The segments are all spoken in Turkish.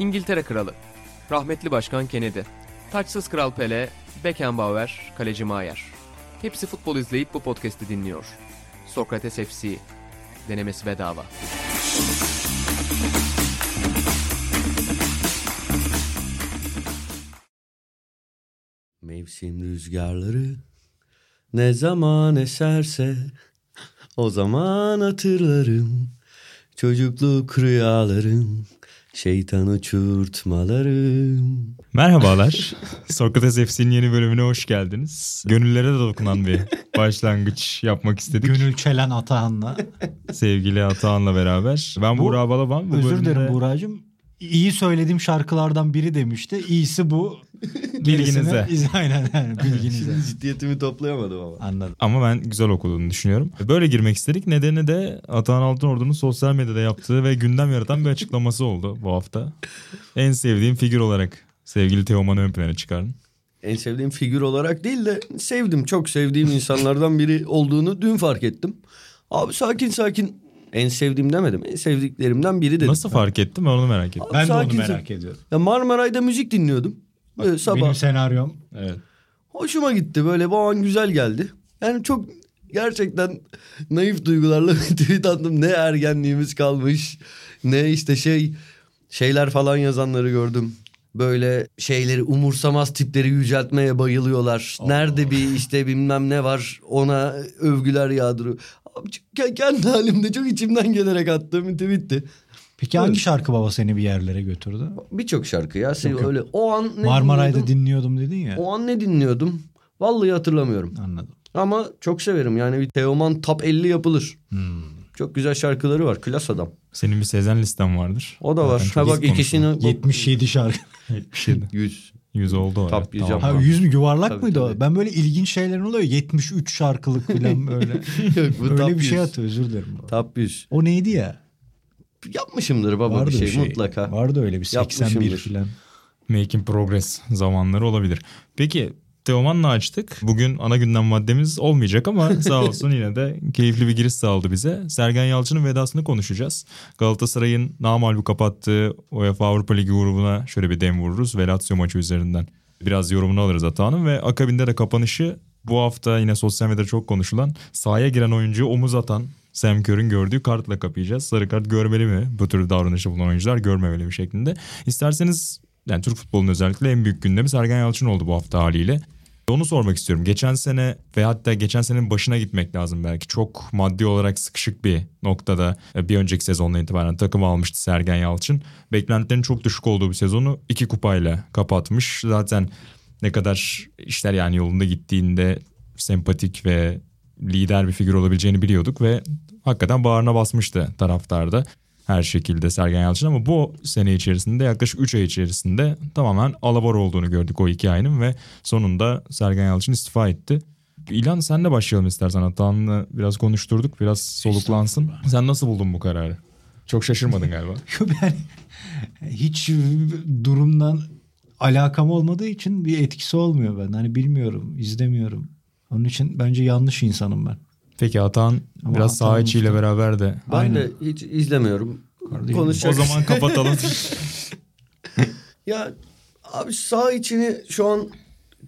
İngiltere Kralı, rahmetli Başkan Kennedy, taçsız Kral Pele, Beckenbauer, kaleci Maier. Hepsi futbol izleyip bu podcast'i dinliyor. Sokrates FC, denemesi bedava. Mevsim rüzgarları ne zaman eserse o zaman hatırlarım çocukluk rüyalarım, şeytan uçurtmalarım. Merhabalar, Sokrates FC'nin yeni bölümüne hoş geldiniz. Gönüllere de dokunan bir başlangıç yapmak istedik. Gönül çelen Atahan'la. Sevgili Atahan'la beraber. Ben Buğra Balaban. Özür dilerim Buğra'cığım. İyi söylediğim şarkılardan biri demişti. İyisi bu. Bilginize. Aynen bilginize. Şimdi ciddiyetimi toplayamadım ama. Anladım. Ama ben güzel okuduğunu düşünüyorum. Böyle girmek istedik. Nedeni de Atahan Altınordu'nun sosyal medyada yaptığı ve gündem yaratan bir açıklaması oldu bu hafta. En sevdiğim figür olarak sevgili Teoman'ı ön plana çıkardın. En sevdiğim figür olarak değil de çok sevdiğim insanlardan biri olduğunu dün fark ettim. Abi sakin. En sevdiğim demedim. En sevdiklerimden biri dedim. Nasıl fark ettim? Ben onu merak ettim. Ben de onu merak ediyorum. Ya Marmaray'da müzik dinliyordum. Böyle sabah. Benim senaryom. Evet. Hoşuma gitti. Böyle bu an güzel geldi. Yani çok gerçekten naif duygularla tweet attım. Ne ergenliğimiz kalmış. Ne işte şeyler falan yazanları gördüm. Böyle şeyleri umursamaz tipleri yüceltmeye bayılıyorlar. Allah. Nerede bir işte bilmem ne var ona övgüler yağdırıyor. Kendi halimde çok içimden gelerek attığım bir tweetti. Peki hangi şarkı baba seni bir yerlere götürdü? Birçok şarkı ya. Öyle. O an ne Marmaray'da dinliyordum dedin ya. O an ne dinliyordum? Vallahi hatırlamıyorum. Anladım. Ama çok severim. Yani bir Teoman Top 50 yapılır. Çok güzel şarkıları var. Klas adam. Senin bir Sezen listen vardır. O da var. Ha bak ikisini... 77 şarkı. 77. 100. 100 oldu. Top 100 yapalım. Ha 100 mü? Yuvarlak tabii, mıydı tabii. O? Ben böyle ilginç şeylerin oluyor. 73 şarkılık falan böyle. Yok, bu öyle bir şey atıyor. Özür dilerim. Top 100. O neydi ya? Yapmışımdır baba. Vardı bir şey mutlaka. Vardı öyle bir 81 falan. Making Progress zamanları olabilir. Peki... Teoman'la açtık. Bugün ana gündem maddemiz olmayacak ama sağ olsun yine de keyifli bir giriş sağladı bize. Sergen Yalçın'ın vedasını konuşacağız. Galatasaray'ın namağlup kapattığı UEFA Avrupa Ligi grubuna şöyle bir dem vururuz. Ve Lazio maçı üzerinden biraz yorumunu alırız Atahan'ın ve akabinde de kapanışı bu hafta yine sosyal medyada çok konuşulan sahaya giren oyuncuya omuz atan Sam Kerr'ün gördüğü kartla kapayacağız. Sarı kart görmeli mi? Bu tür davranışta bulunan oyuncular görmemeli mi şeklinde. İsterseniz yani Türk futbolunun özellikle en büyük gündemi Sergen Yalçın oldu bu hafta haliyle. Onu sormak istiyorum. Geçen sene ve hatta geçen senenin başına gitmek lazım belki. Çok maddi olarak sıkışık bir noktada bir önceki sezondan itibaren takımı almıştı Sergen Yalçın. Beklentilerin çok düşük olduğu bir sezonu 2 kupayla kapatmış. Zaten ne kadar işler yani yolunda gittiğinde sempatik ve lider bir figür olabileceğini biliyorduk ve hakikaten bağrına basmıştı taraftarda. Her şekilde Sergen Yalçın ama bu sene içerisinde yaklaşık 3 ay içerisinde tamamen alabora olduğunu gördük o hikayenin ve sonunda Sergen Yalçın istifa etti. İlhan senle başlayalım istersen. Atahan'la biraz konuşturduk, biraz soluklansın. Sen nasıl buldun bu kararı? Çok şaşırmadın galiba. Ben hiç durumdan alakam olmadığı için bir etkisi olmuyor ben. Hani bilmiyorum, izlemiyorum. Onun için bence yanlış insanım ben. Peki Atahan biraz saha içiyle beraber de. Ben aynen. De hiç izlemiyorum. Konuşacak. O zaman kapatalım. Ya abi saha içini şu an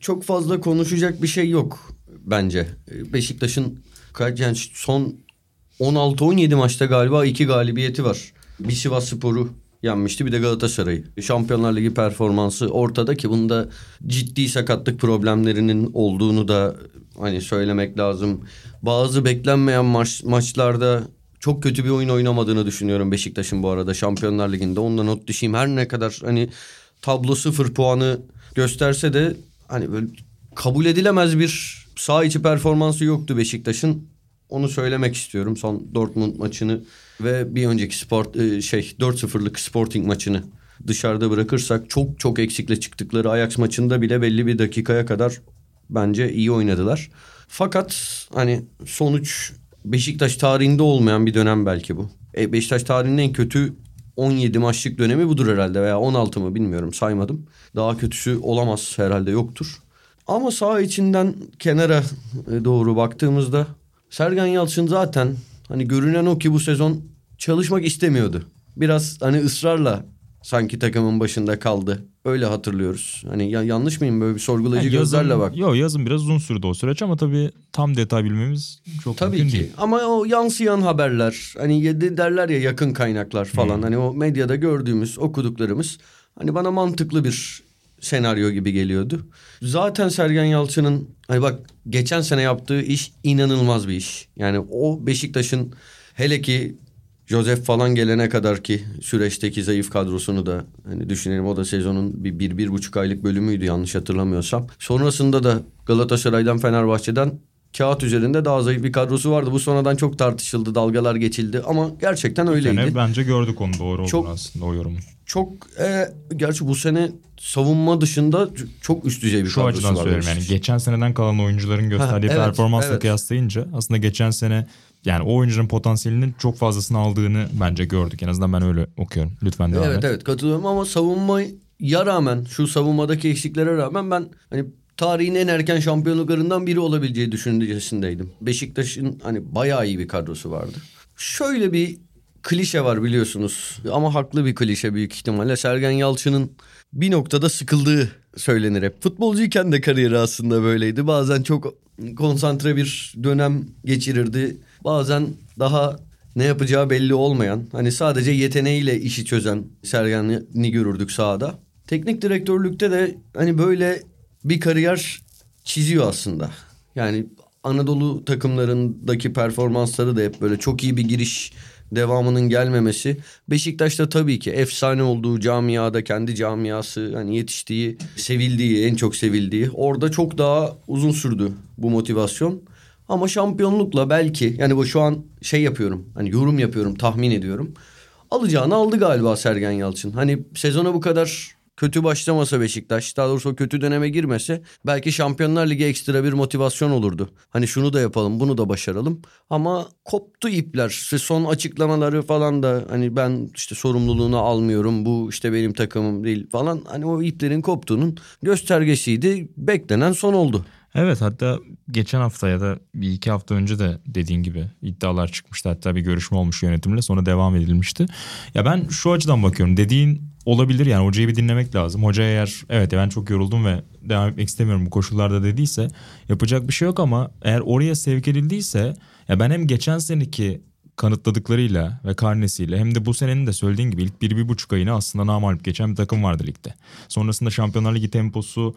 çok fazla konuşacak bir şey yok bence. Beşiktaş'ın yani son 16-17 maçta galiba 2 galibiyeti var. Bir Sivasspor'u yenmişti bir de Galatasaray'ı. Şampiyonlar Ligi performansı ortada ki bunda ciddi sakatlık problemlerinin olduğunu da hani söylemek lazım. Bazı beklenmeyen maçlarda çok kötü bir oyun oynamadığını düşünüyorum Beşiktaş'ın bu arada Şampiyonlar Ligi'nde. Ondan not düşeyim. Her ne kadar hani tablo 0 puanı gösterse de hani böyle kabul edilemez bir saha içi performansı yoktu Beşiktaş'ın. Onu söylemek istiyorum. Son Dortmund maçını ve bir önceki 4-0'lık Sporting maçını dışarıda bırakırsak çok eksikle çıktıkları Ajax maçında bile belli bir dakikaya kadar bence iyi oynadılar. Fakat hani sonuç Beşiktaş tarihinde olmayan bir dönem belki bu. Beşiktaş tarihinin en kötü 17 maçlık dönemi budur herhalde veya 16 mı bilmiyorum saymadım. Daha kötüsü olamaz herhalde yoktur. Ama saha içinden kenara doğru baktığımızda Sergen Yalçın zaten hani görünen o ki bu sezon çalışmak istemiyordu. Biraz hani ısrarla sanki takımın başında kaldı. Öyle hatırlıyoruz. Hani yanlış mıyım, böyle bir sorgulayıcı gözlerle bak. Yok, yazın biraz uzun sürdü o süreç ama tabii tam detay bilmemiz çok tabii mümkün ki değil. Ama o yansıyan haberler, hani derler ya yakın kaynaklar falan. Hani o medyada gördüğümüz, okuduklarımız hani bana mantıklı bir senaryo gibi geliyordu. Zaten Sergen Yalçın'ın hani bak geçen sene yaptığı iş inanılmaz bir iş. Yani o Beşiktaş'ın hele ki Josef falan gelene kadar ki süreçteki zayıf kadrosunu da hani düşünelim. O da sezonun bir buçuk aylık bölümüydü yanlış hatırlamıyorsam. Sonrasında da Galatasaray'dan, Fenerbahçe'den kağıt üzerinde daha zayıf bir kadrosu vardı. Bu sonradan çok tartışıldı, dalgalar geçildi ama gerçekten öyleydi. Yani bence gördük onu, doğru olduğunu aslında o yorumu. Gerçi bu sene savunma dışında çok üst düzey bir kadrosu var. Şu açıdan söylüyorum yani geçen seneden kalan oyuncuların gösterdiği performansla kıyaslayınca aslında geçen sene yani o oyuncunun potansiyelinin çok fazlasını aldığını bence gördük. En azından ben öyle okuyorum. Lütfen devam et. Evet katılıyorum ama savunmaya rağmen, şu savunmadaki eksikliklere rağmen ben hani tarihin en erken şampiyonluklarından biri olabileceği düşüncesindeydim. Beşiktaş'ın hani bayağı iyi bir kadrosu vardı. Şöyle bir klişe var biliyorsunuz ama haklı bir klişe büyük ihtimalle. Sergen Yalçın'ın bir noktada sıkıldığı söylenir hep. Futbolcuyken de kariyeri aslında böyleydi. Bazen çok konsantre bir dönem geçirirdi. Bazen daha ne yapacağı belli olmayan, hani sadece yeteneğiyle işi çözen Sergen'i görürdük sahada. Teknik direktörlükte de hani böyle bir kariyer çiziyor aslında. Yani Anadolu takımlarındaki performansları da hep böyle çok iyi bir giriş, devamının gelmemesi. Beşiktaş'ta tabii ki efsane olduğu camiada, kendi camiası, hani yetiştiği, sevildiği, en çok sevildiği. Orada çok daha uzun sürdü bu motivasyon. Ama şampiyonlukla belki, yani bu şu an yorum yapıyorum, tahmin ediyorum. Alacağını aldı galiba Sergen Yalçın. Hani sezona bu kadar kötü başlamasa Beşiktaş, daha doğrusu kötü döneme girmese belki Şampiyonlar Ligi ekstra bir motivasyon olurdu. Hani şunu da yapalım, bunu da başaralım. Ama koptu ipler. Son açıklamaları falan da hani ben işte sorumluluğunu almıyorum, bu işte benim takımım değil falan. Hani o iplerin koptuğunun göstergesiydi. Beklenen son oldu. Evet, hatta geçen hafta ya da bir iki hafta önce de dediğin gibi iddialar çıkmıştı. Hatta bir görüşme olmuş yönetimle, sonra devam edilmişti. Ya ben şu açıdan bakıyorum, dediğin olabilir yani, hocayı bir dinlemek lazım. Hoca eğer evet ben çok yoruldum ve devam etmek istemiyorum bu koşullarda dediyse yapacak bir şey yok ama eğer oraya sevk edildiyse ya ben hem geçen seneki kanıtladıklarıyla ve karnesiyle hem de bu senenin de söylediğin gibi ilk 1-1,5 ayını aslında namalip geçen bir takım vardı ligde. Sonrasında Şampiyonlar Ligi temposu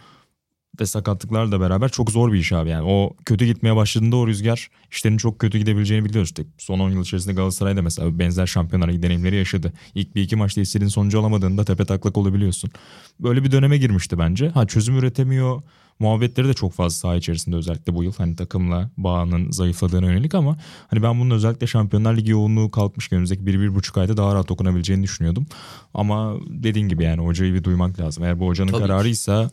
ve sakatlıklarla beraber çok zor bir iş abi yani. O kötü gitmeye başladığında o rüzgar işlerin çok kötü gidebileceğini biliyoruz. İşte son 10 yıl içerisinde Galatasaray'da mesela benzer Şampiyonlar Ligi deneyimleri yaşadı. İlk bir iki maçta istediğin sonucu alamadığında tepe taklak olabiliyorsun. Böyle bir döneme girmişti bence. Çözüm üretemiyor muhabbetleri de çok fazla saha içerisinde, özellikle bu yıl hani takımla bağının zayıfladığına yönelik ama hani ben bunun özellikle Şampiyonlar Ligi yoğunluğu kalkmışken önümüzdeki 1-1,5 ayda daha rahat okunabileceğini düşünüyordum. Ama dediğin gibi yani hocayı bir duymak lazım. Eğer bu hocanın kararıysa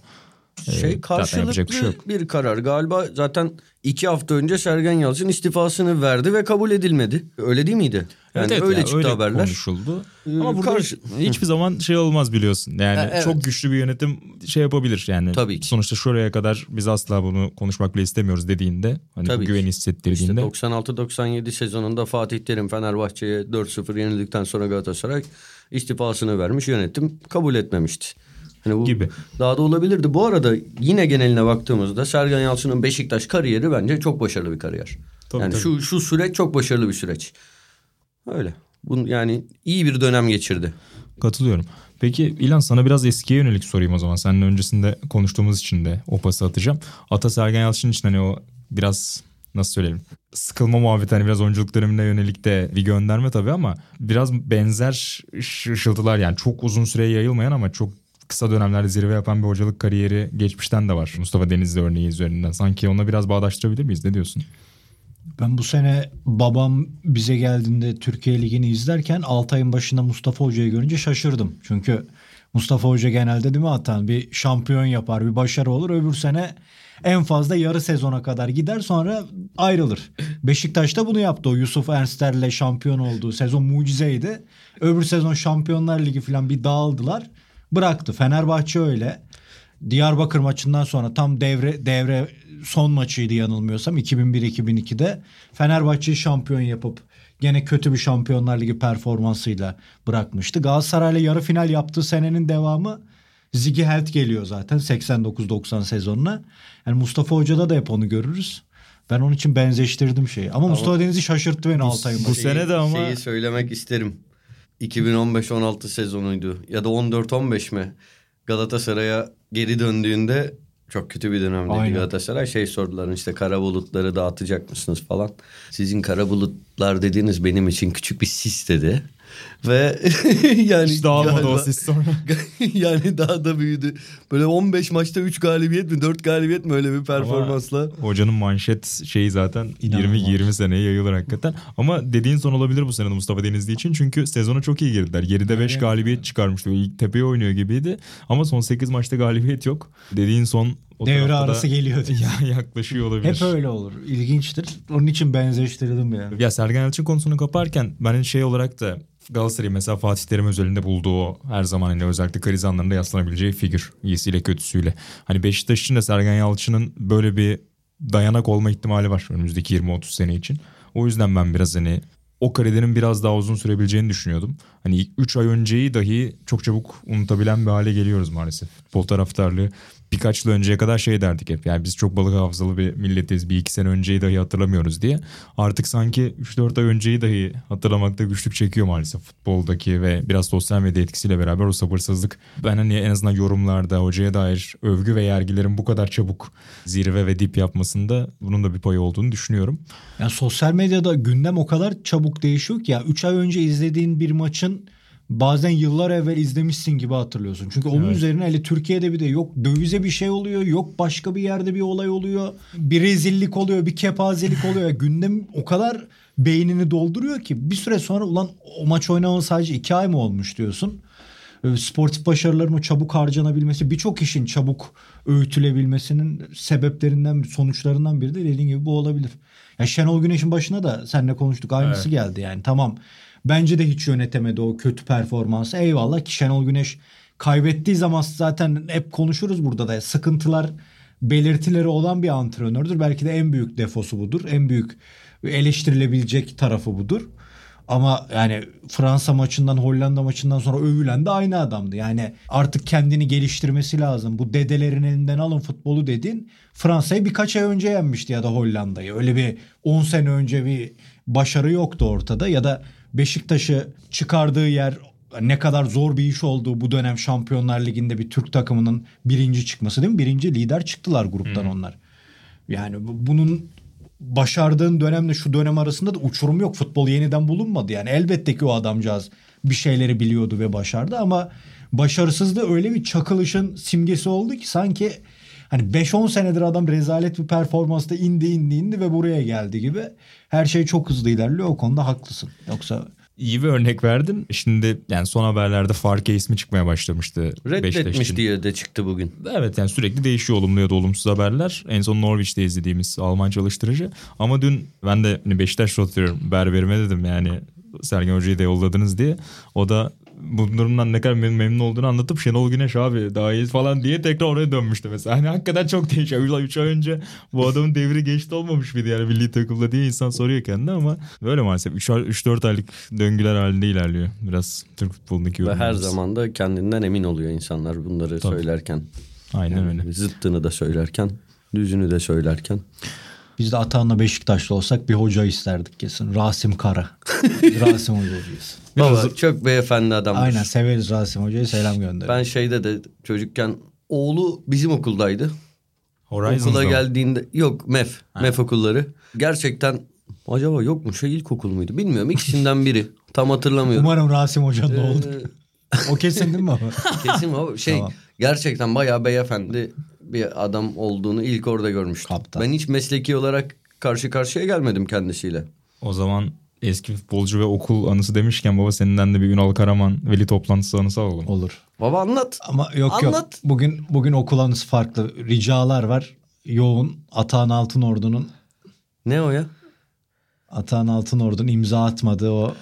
karşılıklı bir karar. Galiba zaten 2 hafta önce Sergen Yalçın istifasını verdi ve kabul edilmedi. Öyle değil miydi? Yani evet, öyle çıktı öyle haberler. Konuşuldu. Ama burada hiçbir zaman olmaz biliyorsun. Yani çok güçlü bir yönetim yapabilir yani. Tabii ki. Sonuçta şuraya kadar biz asla bunu konuşmak bile istemiyoruz dediğinde, hani güveni hissettirdiğinde. İşte 96-97 sezonunda Fatih Terim Fenerbahçe'ye 4-0 yenildikten sonra Galatasaray istifasını vermiş, yönetim kabul etmemişti. Hani bu gibi. Daha da olabilirdi. Bu arada yine geneline baktığımızda Sergen Yalçın'ın Beşiktaş kariyeri bence çok başarılı bir kariyer. Tabii, yani tabii. Şu süreç çok başarılı bir süreç. Öyle. Yani iyi bir dönem geçirdi. Katılıyorum. Peki İlhan, sana biraz eskiye yönelik sorayım o zaman. Seninle öncesinde konuştuğumuz için de o pası atacağım. Sergen Yalçın için hani o biraz nasıl söyleyelim, sıkılma muhabbeti, hani biraz oyunculuk dönemine yönelik de bir gönderme tabii ama biraz benzer ışıltılar yani çok uzun süreye yayılmayan ama çok kısa dönemlerde zirve yapan bir hocalık kariyeri geçmişten de var. Mustafa Denizli örneği üzerinden. Sanki ona biraz bağdaştırabilir miyiz? Ne diyorsun? Ben bu sene babam bize geldiğinde Türkiye Ligi'ni izlerken Altay'ın başında Mustafa Hoca'yı görünce şaşırdım. Çünkü Mustafa Hoca genelde değil mi Atahan? Bir şampiyon yapar, bir başarı olur. Öbür sene en fazla yarı sezona kadar gider, sonra ayrılır. Beşiktaş'ta bunu yaptı. O Yusuf Ernster'le şampiyon olduğu sezon mucizeydi. Öbür sezon Şampiyonlar Ligi falan bir dağıldılar. Bıraktı. Fenerbahçe öyle. Diyarbakır maçından sonra tam devre son maçıydı yanılmıyorsam 2001-2002'de Fenerbahçe'yi şampiyon yapıp Gene kötü bir Şampiyonlar Ligi performansıyla bırakmıştı. Galatasaray'la yarı final yaptığı senenin devamı Ziggy Held geliyor zaten 89-90 sezonuna. Yani Mustafa Hoca'da da hep onu görürüz. Ben onun için benzeştirdim şeyi. Ama Mustafa Denizli şaşırttı beni 6 ayında. Bu sene de ama... Şeyi söylemek isterim. 2015-16 sezonuydu. Ya da 14-15 mi? Galatasaray'a geri döndüğünde çok kötü bir dönemdeydi Galatasaray. Şey sordular, işte kara bulutları dağıtacak mısınız falan. Sizin kara bulutlar dediğiniz benim için küçük bir sis dedi. Ve yani hiç dağılmadı galiba, o sis sonra. Yani daha da büyüdü. Böyle 15 maçta 3 galibiyet mi 4 galibiyet mi öyle bir performansla. Ama hocanın manşet şeyi zaten 20 seneye yayılır hakikaten. Ama dediğin son olabilir bu sene Mustafa Denizli için. Çünkü sezona çok iyi girdiler. Geride 5 galibiyet çıkarmıştı. İlk tepeye oynuyor gibiydi. Ama son 8 maçta galibiyet yok. Dediğin son... Devre arası geliyor diye. Yaklaşıyor olabilir. Hep öyle olur. İlginçtir. Onun için benzeştirdim yani. Ya Sergen Yalçın konusunu kaparken ben şey olarak da Galatasaray mesela Fatih Terim özelinde bulduğu o her zaman hani özellikle kriz anlarında yaslanabileceği figür. İyisiyle kötüsüyle. Hani Beşiktaş için de Sergen Yalçın'ın böyle bir dayanak olma ihtimali var önümüzdeki 20-30 sene için. O yüzden ben biraz hani o kariyerin biraz daha uzun sürebileceğini düşünüyordum. Hani 3 ay önceyi dahi çok çabuk unutabilen bir hale geliyoruz maalesef. Futbol taraftarlığı birkaç yıl önceye kadar şey derdik hep. Yani biz çok balık hafızalı bir milletiz. Bir iki sene önceyi dahi hatırlamıyoruz diye. Artık sanki 3-4 ay önceyi dahi hatırlamakta güçlük çekiyor maalesef. Futboldaki ve biraz sosyal medya etkisiyle beraber o sabırsızlık. Ben hani en azından yorumlarda hocaya dair övgü ve yergilerin bu kadar çabuk zirve ve dip yapmasında bunun da bir payı olduğunu düşünüyorum. Yani sosyal medyada gündem o kadar çabuk değişiyor ki ya. 3 ay önce izlediğin bir maçın bazen yıllar evvel izlemişsin gibi hatırlıyorsun. Çünkü onun üzerine hele Türkiye'de bir de yok dövize bir şey oluyor, yok başka bir yerde bir olay oluyor. Bir rezillik oluyor, bir kepazelik oluyor. Gündem o kadar beynini dolduruyor ki bir süre sonra ulan o maç oynamalı sadece 2 ay mı olmuş diyorsun. Sportif başarıların o çabuk harcanabilmesi, birçok işin çabuk öğütülebilmesinin sebeplerinden, sonuçlarından biri de dediğin gibi bu olabilir. Yani Şenol Güneş'in başına da seninle konuştuk aynısı geldi yani tamam. Bence de hiç yönetemedi o kötü performansı. Eyvallah ki Şenol Güneş kaybettiği zaman zaten hep konuşuruz burada da. Sıkıntılar, belirtileri olan bir antrenördür. Belki de en büyük defosu budur. En büyük eleştirilebilecek tarafı budur. Ama yani Fransa maçından, Hollanda maçından sonra övülen de aynı adamdı. Yani artık kendini geliştirmesi lazım. Bu dedelerin elinden alın futbolu dediğin Fransa'yı birkaç ay önce yenmişti ya da Hollanda'yı. Öyle bir 10 sene önce bir başarı yoktu ortada ya da Beşiktaş'ı çıkardığı yer ne kadar zor bir iş olduğu bu dönem Şampiyonlar Ligi'nde bir Türk takımının birinci çıkması değil mi? Birinci lider çıktılar gruptan onlar. Yani bunun başardığın dönemle şu dönem arasında da uçurum yok. Futbol yeniden bulunmadı yani. Elbette ki o adamcağız bir şeyleri biliyordu ve başardı ama başarısızlığı öyle bir çakılışın simgesi oldu ki sanki hani 5-10 senedir adam rezalet bir performansta indi ve buraya geldi gibi. Her şey çok hızlı ilerliyor. O konuda haklısın. Yoksa iyi bir örnek verdin. Şimdi yani son haberlerde Farke ismi çıkmaya başlamıştı. Reddetmiş diye de çıktı bugün. Evet yani sürekli değişiyor olumlu ya da olumsuz haberler. En son Norwich'te izlediğimiz Alman çalıştırıcı. Ama dün ben de Beşiktaş rotuyorum. Berberime dedim yani Sergen Hoca'yı da yolladınız diye. O da bu durumdan ne kadar memnun olduğunu anlatıp Şenol Güneş abi daha iyi falan diye tekrar oraya dönmüştü mesela. Hani hakikaten çok değişiyor. 3 ay önce bu adamın devri geçti olmamış mıydı yani milli takımda diye insan soruyor kendine ama böyle maalesef 3-4 aylık döngüler halinde ilerliyor. Biraz Türk futbolundaki yorumlarımız. Ve her zaman da kendinden emin oluyor insanlar bunları söylerken. Aynen yani öyle. Zıttını da söylerken, düzünü de söylerken. Biz de Atahan'la Beşiktaşlı olsak bir hoca isterdik kesin. Rasim Kara. Rasim Hoca diyorsun. Baba çok beyefendi adammış. Aynen severiz Rasim Hoca'ya selam gönderin. Ben şeyde de çocukken oğlu bizim okuldaydı. Horizon'da. Okula geldiğinde yok MEF. Ha. MEF okulları. Gerçekten acaba yok mu şey ilkokul muydu bilmiyorum. İkisinden biri. Tam hatırlamıyorum. Umarım Rasim Hoca'nın oldu. O kesin değil mi baba? Kesin baba. Tamam. Gerçekten bayağı beyefendi bir adam olduğunu ilk orada görmüştüm. Kaptan. Ben hiç mesleki olarak karşı karşıya gelmedim kendisiyle. O zaman eski futbolcu ve okul anısı demişken baba seninden de bir Ünal Karaman veli toplantısı anısı alalım. Olur. Baba anlat. Ama yok. Bugün okul anısı farklı. Ricalar var. Yoğun. Atahan Altınordu'nun. Ne o ya? Atahan Altınordu'nun imza atmadığı o.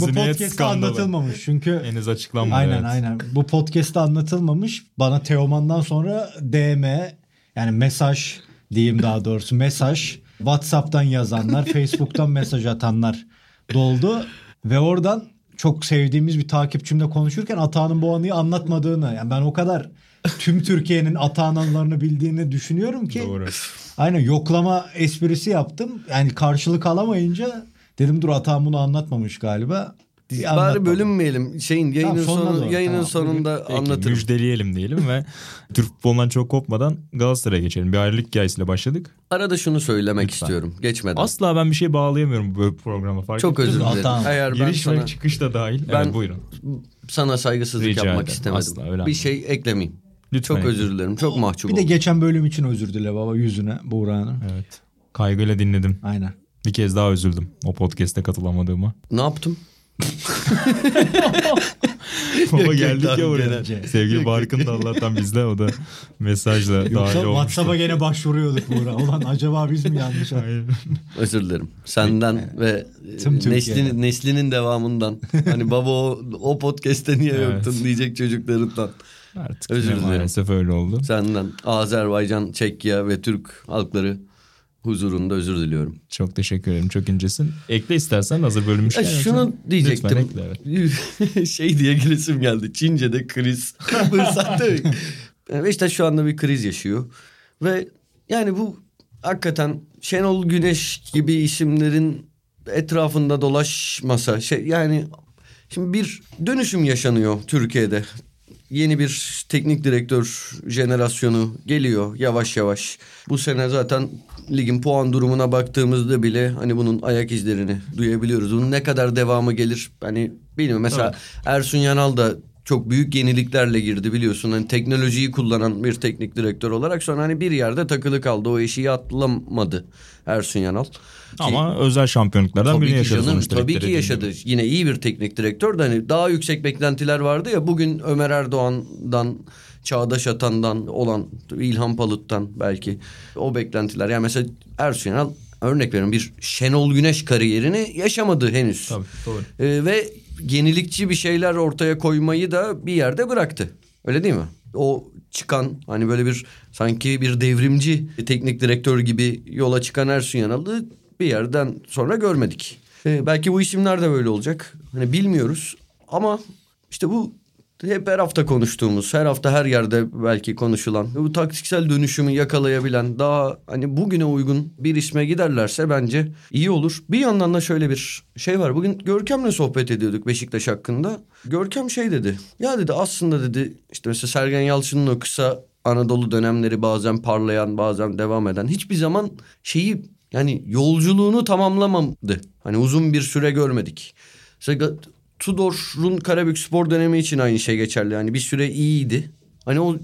Bu podcast'ta anlatılmamış çünkü henüz açıklanmadı. Aynen. Bu podcast'ta anlatılmamış. Bana Teoman'dan sonra DM yani mesaj diyeyim daha doğrusu mesaj WhatsApp'tan yazanlar, Facebook'tan mesaj atanlar doldu. Ve oradan çok sevdiğimiz bir takipçimle konuşurken Atahan'ın bu anıyı anlatmadığını, yani ben o kadar tüm Türkiye'nin Atahan anılarını bildiğini düşünüyorum ki. Doğru. Aynen, yoklama esprisi yaptım. Yani karşılık alamayınca dedim dur, Atahan bunu anlatmamış galiba. Bari bölünmeyelim. Yayının sonunda anlatırım. Müjdeleyelim diyelim ve Türk futbolundan çok kopmadan Galatasaray'a geçelim. Bir ayrılık hikayesiyle başladık. Arada şunu söylemek istiyorum. Geçmeden. Asla ben bir şey bağlayamıyorum bu programa. Çok özür dilerim. Giriş ve çıkış da dahil. Ben buyurun. Sana saygısızlık yapmak istemedim. Asla, bir şey eklemeyeyim. Lütfen. Çok özür dilerim. Çok mahcup oldum. Bir de geçen bölüm için özür dile baba, yüzüne Buğra'nın. Evet. Kaygıyla dinledim. Aynen. Bir kez daha üzüldüm o podcast'e katılamadığıma. Ne yaptım? Baba geldik ya oraya. Sevgili Barkın da Allah'tan bizle, o da mesajla dahil olmuştu. Yoksa WhatsApp'a gene başvuruyorduk Buğra. Ulan acaba biz mi yanlış? Özür dilerim. Senden ve neslinin devamından. Hani baba o podcast'te niye yoktun diyecek çocuklarından. Artık özür dilerim. Maalesef öyle oldu. Senden, Azerbaycan, Çekya ve Türk halkları huzurunda özür diliyorum. Çok teşekkür ederim. Çok incesin. Ekle istersen, hazır bölünmüş. Şunu diyecektim. Ekle, evet. Diye giresim geldi. Çince'de kriz. Beşiktaş şu anda bir kriz yaşıyor. Ve yani bu hakikaten Şenol Güneş gibi isimlerin etrafında dolaşmasa. Yani şimdi bir dönüşüm yaşanıyor Türkiye'de. Yeni bir teknik direktör jenerasyonu geliyor yavaş yavaş. Bu sene zaten ligin puan durumuna baktığımızda bile hani bunun ayak izlerini duyabiliyoruz. Bunun ne kadar devamı gelir hani bilmiyorum. Mesela Ersun Yanal da çok büyük yeniliklerle girdi biliyorsun. Hani teknolojiyi kullanan bir teknik direktör olarak sonra hani bir yerde takılı kaldı. O eşiği atlamadı Ersun Yanal. Ama özel şampiyonluklardan birini yaşadı sonuçta. Tabii ki yaşadı. Yine iyi bir teknik direktör de hani daha yüksek beklentiler vardı ya. Bugün Ömer Erdoğan'dan, Çağdaş Atan'dan olan, İlhan Palut'tan belki o beklentiler. Yani mesela Ersun Yanal, örnek veriyorum, bir Şenol Güneş kariyerini yaşamadı henüz. Tabii, doğru. Ve yenilikçi bir şeyler ortaya koymayı da bir yerde bıraktı. Öyle değil mi? O çıkan hani böyle bir sanki bir devrimci teknik direktör gibi yola çıkan Ersun Yanal'ı bir yerden sonra görmedik. Belki bu isimler de böyle olacak. Hani bilmiyoruz ama işte bu hep her hafta konuştuğumuz, her hafta her yerde belki konuşulan bu taktiksel dönüşümü yakalayabilen, daha hani bugüne uygun bir isme giderlerse bence iyi olur. Bir yandan da şöyle bir şey var. Bugün Görkem'le sohbet ediyorduk Beşiktaş hakkında. Görkem şey dedi. Ya dedi, aslında dedi işte mesela Sergen Yalçın'ın o kısa Anadolu dönemleri, bazen parlayan bazen devam eden, hiçbir zaman şeyi yani yolculuğunu tamamlamadı. Hani uzun bir süre görmedik. Mesela Tudor'un Karabükspor dönemi için aynı şey geçerli. Hani bir süre iyiydi. Hani o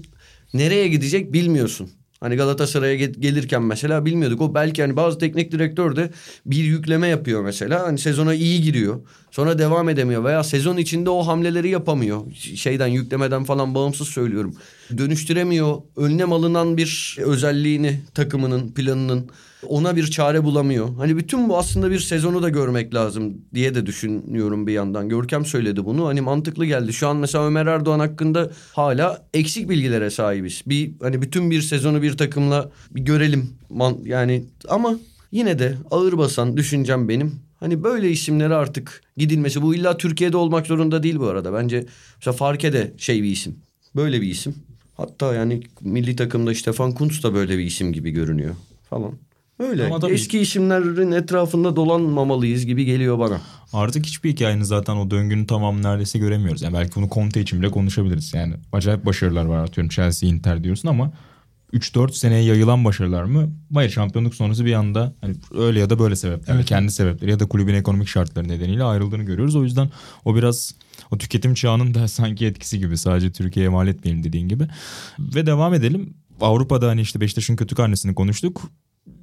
nereye gidecek bilmiyorsun. Hani Galatasaray'a gelirken mesela bilmiyorduk. O belki hani bazı teknik direktör de bir yükleme yapıyor mesela. Hani sezona iyi giriyor. Sonra devam edemiyor veya sezon içinde o hamleleri yapamıyor. Şeyden, yüklemeden falan bağımsız söylüyorum. Dönüştüremiyor. Önlem alınan bir özelliğini, takımının, planının, ona bir çare bulamıyor. Hani bütün bu aslında bir sezonu da görmek lazım diye de düşünüyorum bir yandan. Görkem söyledi bunu. Hani mantıklı geldi. Şu an mesela Ömer Erdoğan hakkında hala eksik bilgilere sahibiz. Bir hani bütün bir sezonu bir takımla bir görelim. Yani ama yine de ağır basan düşüncem benim. Hani böyle isimlere artık gidilmesi. Bu illa Türkiye'de olmak zorunda değil bu arada. Bence mesela Farke de şey bir isim. Böyle bir isim. Hatta yani milli takımda Stefan Kuntz da böyle bir isim gibi görünüyor falan. Öyle. Eski isimlerin etrafında dolanmamalıyız gibi geliyor bana. Artık hiçbir hikayenin zaten o döngünün tamamını neredeyse göremiyoruz. Yani belki bunu Conte için bile konuşabiliriz. Yani acayip başarılar var, atıyorum Chelsea, Inter diyorsun ama 3-4 seneye yayılan başarılar mı? Hayır, şampiyonluk sonrası bir anda hani öyle ya da böyle sebepler, evet, kendi sebepleri ya da kulübün ekonomik şartları nedeniyle ayrıldığını görüyoruz. O yüzden o biraz o tüketim çağının da sanki etkisi gibi, sadece Türkiye'ye mal etmeyelim dediğin gibi. Ve devam edelim. Avrupa'da hani işte Beşiktaş'ın kötü karnesini konuştuk.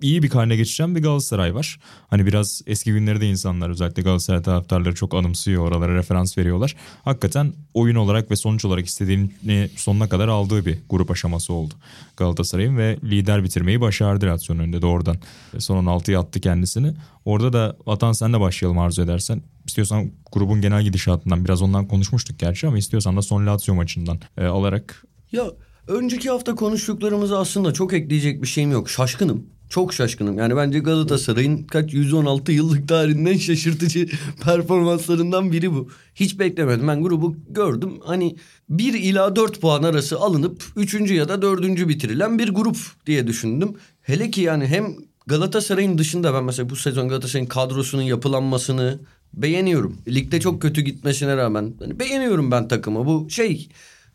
İyi bir karne geçeceğim bir Galatasaray var. Hani biraz eski günleri de insanlar, özellikle Galatasaray taraftarları çok anımsıyor. Oralara referans veriyorlar. Hakikaten oyun olarak ve sonuç olarak istediğini sonuna kadar aldığı bir grup aşaması oldu Galatasaray'ın ve lider bitirmeyi başardı Lazio'nun önünde doğrudan. Son 16'ya attı kendisini. Orada da Atan, senle başlayalım arzu edersen. İstiyorsan grubun genel gidişatından, biraz ondan konuşmuştuk gerçi ama istiyorsan da son Lazio maçından alarak. Ya önceki hafta konuştuklarımıza aslında çok ekleyecek bir şeyim yok. Şaşkınım. Çok şaşkınım. Yani bence Galatasaray'ın kaç 116 yıllık tarihinden şaşırtıcı performanslarından biri bu. Hiç beklemedim. Ben grubu gördüm. Hani 1 ila 4 puan arası alınıp 3. ya da 4. bitirilen bir grup diye düşündüm. Hele ki yani hem Galatasaray'ın dışında ben mesela bu sezon Galatasaray'ın kadrosunun yapılanmasını beğeniyorum. Ligde çok kötü gitmesine rağmen yani beğeniyorum ben takımı. Bu şey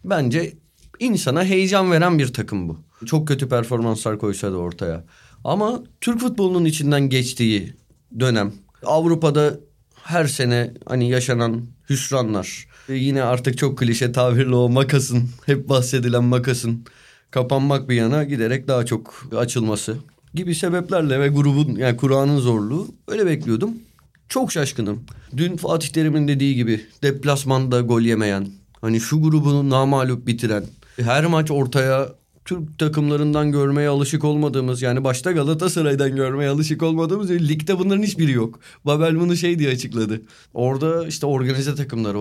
bence insana heyecan veren bir takım bu. Çok kötü performanslar koysa da ortaya. Ama Türk futbolunun içinden geçtiği dönem, Avrupa'da her sene hani yaşanan hüsranlar, yine artık çok klişe tabirle o makasın, hep bahsedilen makasın kapanmak bir yana giderek daha çok açılması gibi sebeplerle ve grubun yani Kur'an'ın zorluğu öyle bekliyordum. Çok şaşkınım. Dün Fatih Terim'in dediği gibi deplasmanda gol yemeyen, hani şu grubunu namalup bitiren, her maç ortaya Türk takımlarından görmeye alışık olmadığımız, yani başta Galatasaray'dan görmeye alışık olmadığımız ligde bunların hiçbiri yok. Babel bunu şey diye açıkladı. Orada işte organize takımlara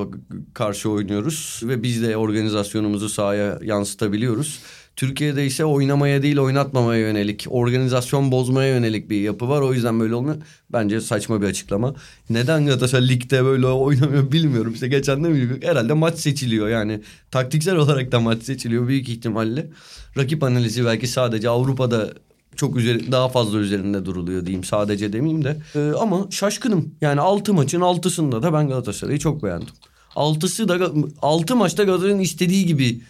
karşı oynuyoruz ve biz de organizasyonumuzu sahaya yansıtabiliyoruz. Türkiye'de ise oynamaya değil oynatmamaya yönelik, organizasyon bozmaya yönelik bir yapı var. O yüzden böyle olmuyor. Bence saçma bir açıklama. Neden Galatasaray ligde böyle oynamıyor bilmiyorum. İşte geçen de mi? Herhalde maç seçiliyor yani. Taktiksel olarak da maç seçiliyor büyük ihtimalle. Rakip analizi belki sadece Avrupa'da çok daha fazla üzerinde duruluyor diyeyim. Sadece demeyeyim de. Ama şaşkınım. Yani 6 maçın 6'sında da ben Galatasaray'ı çok beğendim. 6 maçta Galatasaray'ın istediği gibi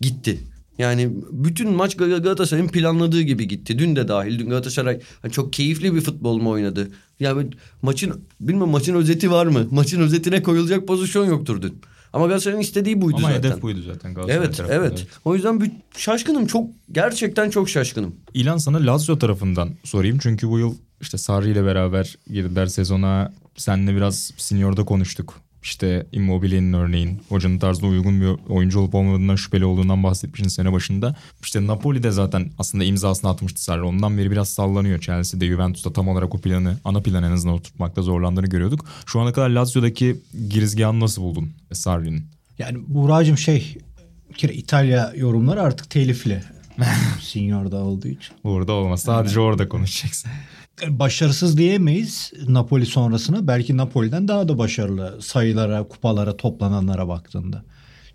gitti. Yani bütün maç Galatasaray'ın planladığı gibi gitti. Dün de dahil. Dün Galatasaray çok keyifli bir futbol mu oynadı? Yani maçın özeti var mı? Maçın özetine koyulacak pozisyon yoktur dün. Ama Galatasaray'ın istediği buydu zaten. Ama hedef buydu zaten Galatasaray tarafından. Evet. O yüzden şaşkınım. Gerçekten çok şaşkınım. İlhan, sana Lazio tarafından sorayım. Çünkü bu yıl işte Sarri ile beraber girdiler sezona. Seninle biraz senior'da konuştuk. İşte Immobile'nin örneğin hocanın tarzına uygun bir oyuncu olup olmadığından şüpheli olduğundan bahsetmiştin sene başında. İşte Napoli'de zaten aslında imzasını atmıştı Sarri. Ondan beri biraz sallanıyor. Chelsea'de, Juventus'ta tam olarak o planı, ana planı en azından oturtmakta zorlandığını görüyorduk. Şu ana kadar Lazio'daki girizgahını nasıl buldun Sarri'nin? Yani Buğra'cığım bir kere İtalya yorumları artık telifli. Senior'da olduğu için. Orada olmaz. Sadece orada konuşacaksın. Başarısız diyemeyiz Napoli sonrasına. Belki Napoli'den daha da başarılı sayılara, kupalara, toplananlara baktığında.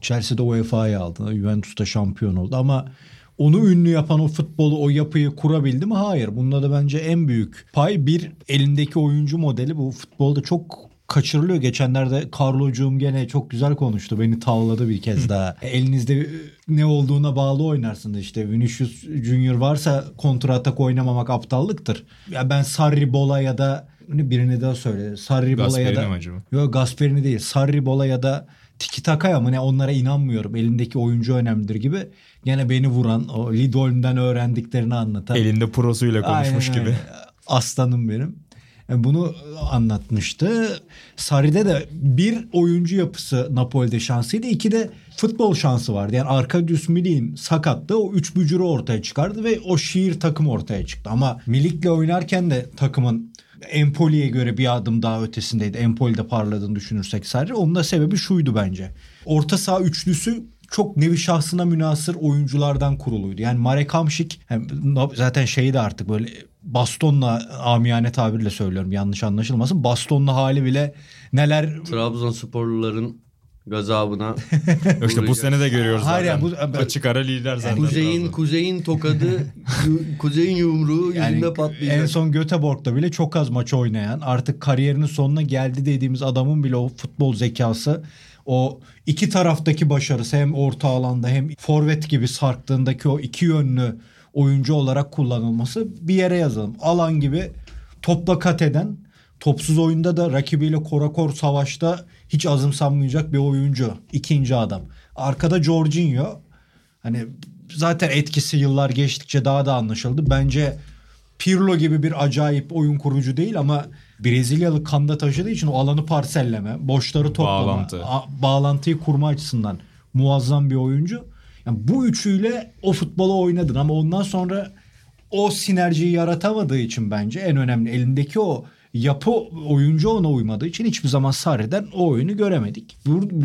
Chelsea'de UEFA'yı aldı. Juventus'ta şampiyon oldu. Ama onu ünlü yapan o futbolu, o yapıyı kurabildi mi? Hayır. Bunda da bence en büyük pay bir elindeki oyuncu modeli. Bu futbolda çok kaçırılıyor. Geçenlerde Carlo'cuğum gene çok güzel konuştu. Beni tavladı bir kez daha. Elinizde ne olduğuna bağlı oynarsın da işte Vinicius Junior varsa kontratak oynamamak aptallıktır. Ya ben Sarri Bola ya da birini daha söyle. Sarri Bola ya da yok, Gasperini değil. Sarri Bola ya da Tiki Taka'ya mı ne, onlara inanmıyorum. Elindeki oyuncu önemlidir gibi. Gene beni vuran o Lidolm'den öğrendiklerini anlatan. Elinde prosuyla konuşmuş gibi. Aslanım benim. Bunu anlatmıştı. Sarri'de de bir oyuncu yapısı Napoli'de şansıydı. İki de futbol şansı vardı. Yani Arkadius Milik'in sakatlığı o üç bücürü ortaya çıkardı ve o şiir takım ortaya çıktı. Ama Milik'le oynarken de takımın Empoli'ye göre bir adım daha ötesindeydi. Empoli'de parladığını düşünürsek Sarri. Onun da sebebi şuydu bence. Orta saha üçlüsü çok nevi şahsına münasır oyunculardan kuruluydu. Yani Marek Hamšík zaten de artık böyle bastonla, amiyane tabirle söylüyorum yanlış anlaşılmasın. Bastonla hali bile neler... Trabzonsporluların gazabına... işte bu sene de görüyoruz zaten. Açık ara lider zaten. Kuzeyin tokadı, kuzeyin yumruğu yani yüzünde patlayacak. En son Göteborg'da bile çok az maç oynayan, artık kariyerinin sonuna geldi dediğimiz adamın bile o futbol zekası... O iki taraftaki başarısı, hem orta alanda hem forvet gibi sarktığındaki o iki yönlü oyuncu olarak kullanılması bir yere yazalım. Alan gibi topla kat eden, topsuz oyunda da rakibiyle korakor savaşta hiç azımsanmayacak bir oyuncu. İkinci adam. Arkada Jorginho. Hani zaten etkisi yıllar geçtikçe daha da anlaşıldı. Bence Pirlo gibi bir acayip oyun kurucu değil ama Brezilyalı kanda taşıdığı için o alanı parselleme, boşları toplama, bağlantıyı kurma açısından muazzam bir oyuncu. Yani bu üçüyle o futbola oynadın ama ondan sonra o sinerjiyi yaratamadığı için bence en önemli elindeki o yapı, oyuncu ona uymadığı için hiçbir zaman Sarri'den o oyunu göremedik.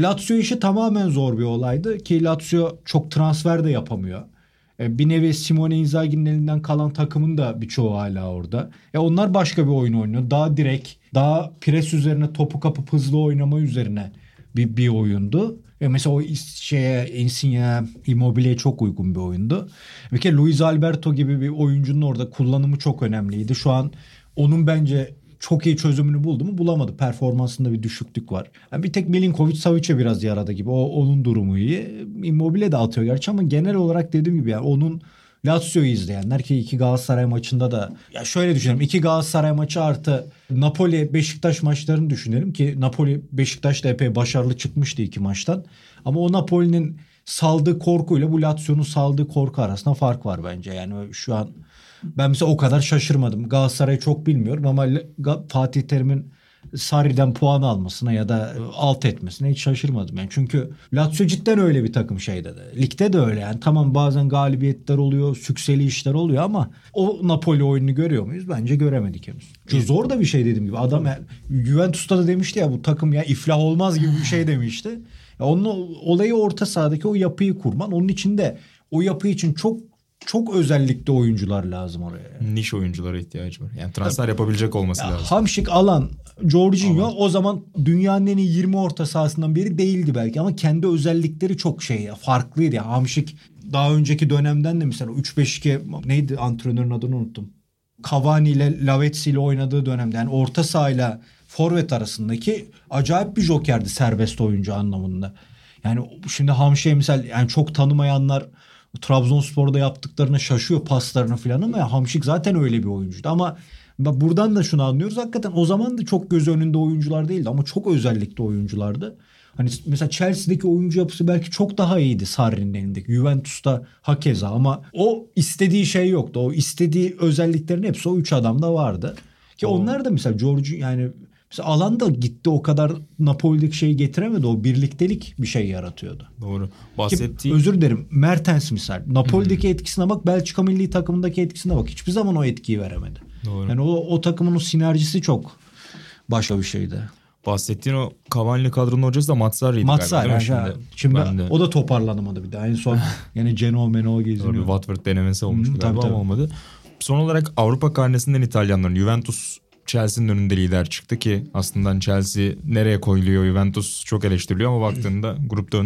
Lazio işi tamamen zor bir olaydı ki Lazio çok transfer de yapamıyor. Bir nevi Simone Inzaghi'nin elinden kalan takımın da birçoğu hala orada. Onlar başka bir oyun oynuyor. Daha direkt, daha pres üzerine topu kapıp hızlı oynama üzerine bir oyundu. Mesela o Insigne, Immobile'ye çok uygun bir oyundu. Bir kere Luis Alberto gibi bir oyuncunun orada kullanımı çok önemliydi. Şu an onun bence çok iyi çözümünü buldu mu? Bulamadı. Performansında bir düşüklük var. Yani bir tek Milinković-Savic'e biraz yarada gibi. Onun durumu iyi. Immobile de atıyor gerçi ama genel olarak dediğim gibi yani onun Lazio'yu izleyenler ki iki Galatasaray maçında da ya şöyle düşünelim. İki Galatasaray maçı artı Napoli Beşiktaş maçlarını düşünelim ki Napoli Beşiktaş da epey başarılı çıkmıştı iki maçtan. Ama o Napoli'nin saldığı korkuyla bu Lazio'nun saldığı korku arasında fark var bence. Yani şu an ben mesela o kadar şaşırmadım. Galatasaray'ı çok bilmiyorum ama Fatih Terim'in Sarri'den puan almasına ya da alt etmesine hiç şaşırmadım. Yani çünkü Lazio cidden öyle bir takım şeyde de. Ligde de öyle yani. Tamam bazen galibiyetler oluyor, sükseli işler oluyor ama o Napoli oyununu görüyor muyuz? Bence göremedik henüz. Çünkü zor da bir şey dediğim gibi. Adam Juventus'ta da demişti ya bu takım ya iflah olmaz gibi bir şey demişti. Ya onun olayı orta sahadaki o yapıyı kurman. Onun için de o yapı için çok özellikle oyuncular lazım oraya. Yani. Niş oyunculara ihtiyacı var. Yani transfer yapabilecek olması lazım. Hamşik alan Jorginho o zaman dünyanın en iyi 20 orta sahasından biri değildi belki ama kendi özellikleri çok farklıydı. Yani Hamşik daha önceki dönemden de mesela 3-5-2 neydi antrenörün adını unuttum. Cavani ile Lavezzi ile oynadığı dönemde yani orta sahayla forvet arasındaki acayip bir jokerdi serbest oyuncu anlamında. Yani şimdi Hamşik'e misal yani çok tanımayanlar Trabzonspor'da yaptıklarına şaşıyor paslarına falan ama Hamşik zaten öyle bir oyuncuydu ama buradan da şunu anlıyoruz hakikaten o zaman da çok göz önünde oyuncular değildi ama çok özellikli oyunculardı. Hani mesela Chelsea'deki oyuncu yapısı belki çok daha iyiydi Sarri'nin elindeki. Juventus'ta hakeza ama o istediği şey yoktu. O istediği özelliklerin hepsi o üç adamda vardı. Ki onlar da mesela George yani mesela alan da gitti o kadar Napoli'deki şeyi getiremedi. O birliktelik bir şey yaratıyordu. Doğru. Bahsettiğim... Özür dilerim. Mertens misal. Napoli'deki etkisine bak. Belçika milli takımındaki etkisine bak. Hiçbir zaman o etkiyi veremedi. Doğru. Yani o takımın o sinerjisi çok başka bir şeydi. Bahsettiğin o Cavani'li kadronun hocası da Mazzarri'ydi galiba. Şimdi o da toparlanamadı bir daha. En son yani Genoa geziniyor. Doğru. Watford denemesi olmuştu galiba ama olmadı. Son olarak Avrupa karnesinden İtalyanların Juventus Chelsea'nin önünde lider çıktı ki aslında Chelsea nereye koyuluyor Juventus çok eleştiriliyor ama baktığında grupta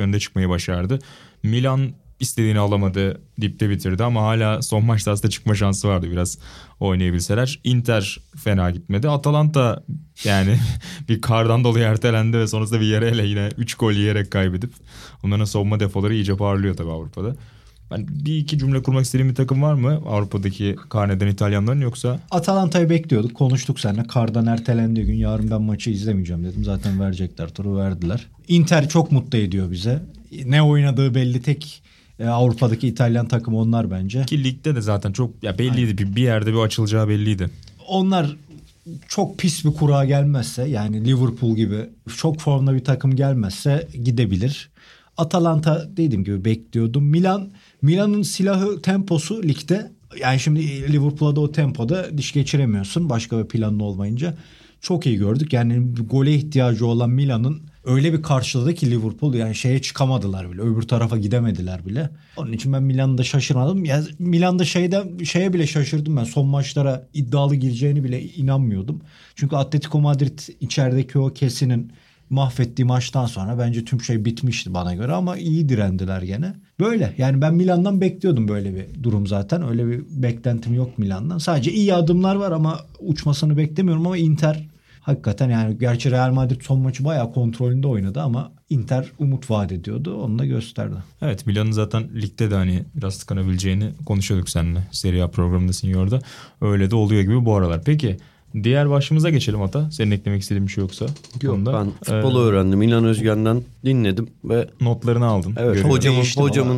önde çıkmayı başardı. Milan istediğini alamadı dipte bitirdi ama hala son maçta aslında çıkma şansı vardı biraz oynayabilseler. Inter fena gitmedi. Atalanta yani bir kardan dolayı ertelendi ve sonrasında bir yereyle yine 3 gol yiyerek kaybedip onların savunma defoları iyice parlıyor tabii Avrupa'da. Yani bir iki cümle kurmak istediğim bir takım var mı Avrupa'daki karneden İtalyanların yoksa? Atalanta'yı bekliyorduk. Konuştuk seninle. Kardan ertelendiği gün yarın ben maçı izlemeyeceğim dedim. Zaten verecekler. Turu verdiler. Inter çok mutlu ediyor bize. Ne oynadığı belli tek Avrupa'daki İtalyan takımı onlar bence. Ki ligde de zaten çok ya belliydi. Aynen. Bir yerde bir açılacağı belliydi. Onlar çok pis bir kura gelmezse yani Liverpool gibi çok formda bir takım gelmezse gidebilir. Atalanta dediğim gibi bekliyordum. Milan'ın silahı temposu ligde. Yani şimdi Liverpool'a da o tempoda diş geçiremiyorsun. Başka bir planın olmayınca. Çok iyi gördük. Yani gole ihtiyacı olan Milan'ın öyle bir karşıladı ki Liverpool yani çıkamadılar bile. Öbür tarafa gidemediler bile. Onun için ben Milan'da şaşırmadım. Yani Milan'da şeye bile şaşırdım ben. Son maçlara iddialı gireceğini bile inanmıyordum. Çünkü Atletico Madrid içerideki o kesinin mahvettiği maçtan sonra bence tüm şey bitmişti bana göre ama iyi direndiler gene. Böyle yani ben Milan'dan bekliyordum böyle bir durum zaten. Öyle bir beklentim yok Milan'dan. Sadece iyi adımlar var ama uçmasını beklemiyorum ama Inter hakikaten yani gerçi Real Madrid son maçı bayağı kontrolünde oynadı ama Inter umut vaat ediyordu. Onu da gösterdi. Evet Milan'ın zaten ligde de hani biraz tıkanabileceğini konuşuyorduk seninle. Serie A programında Senior'da. Öyle de oluyor gibi bu aralar. Peki diğer başımıza geçelim Ata. Senin eklemek istediğin bir şey yoksa. Yok onda. Ben futbolu öğrendim. İlhan Özgen'den dinledim ve... Notlarını aldın. Evet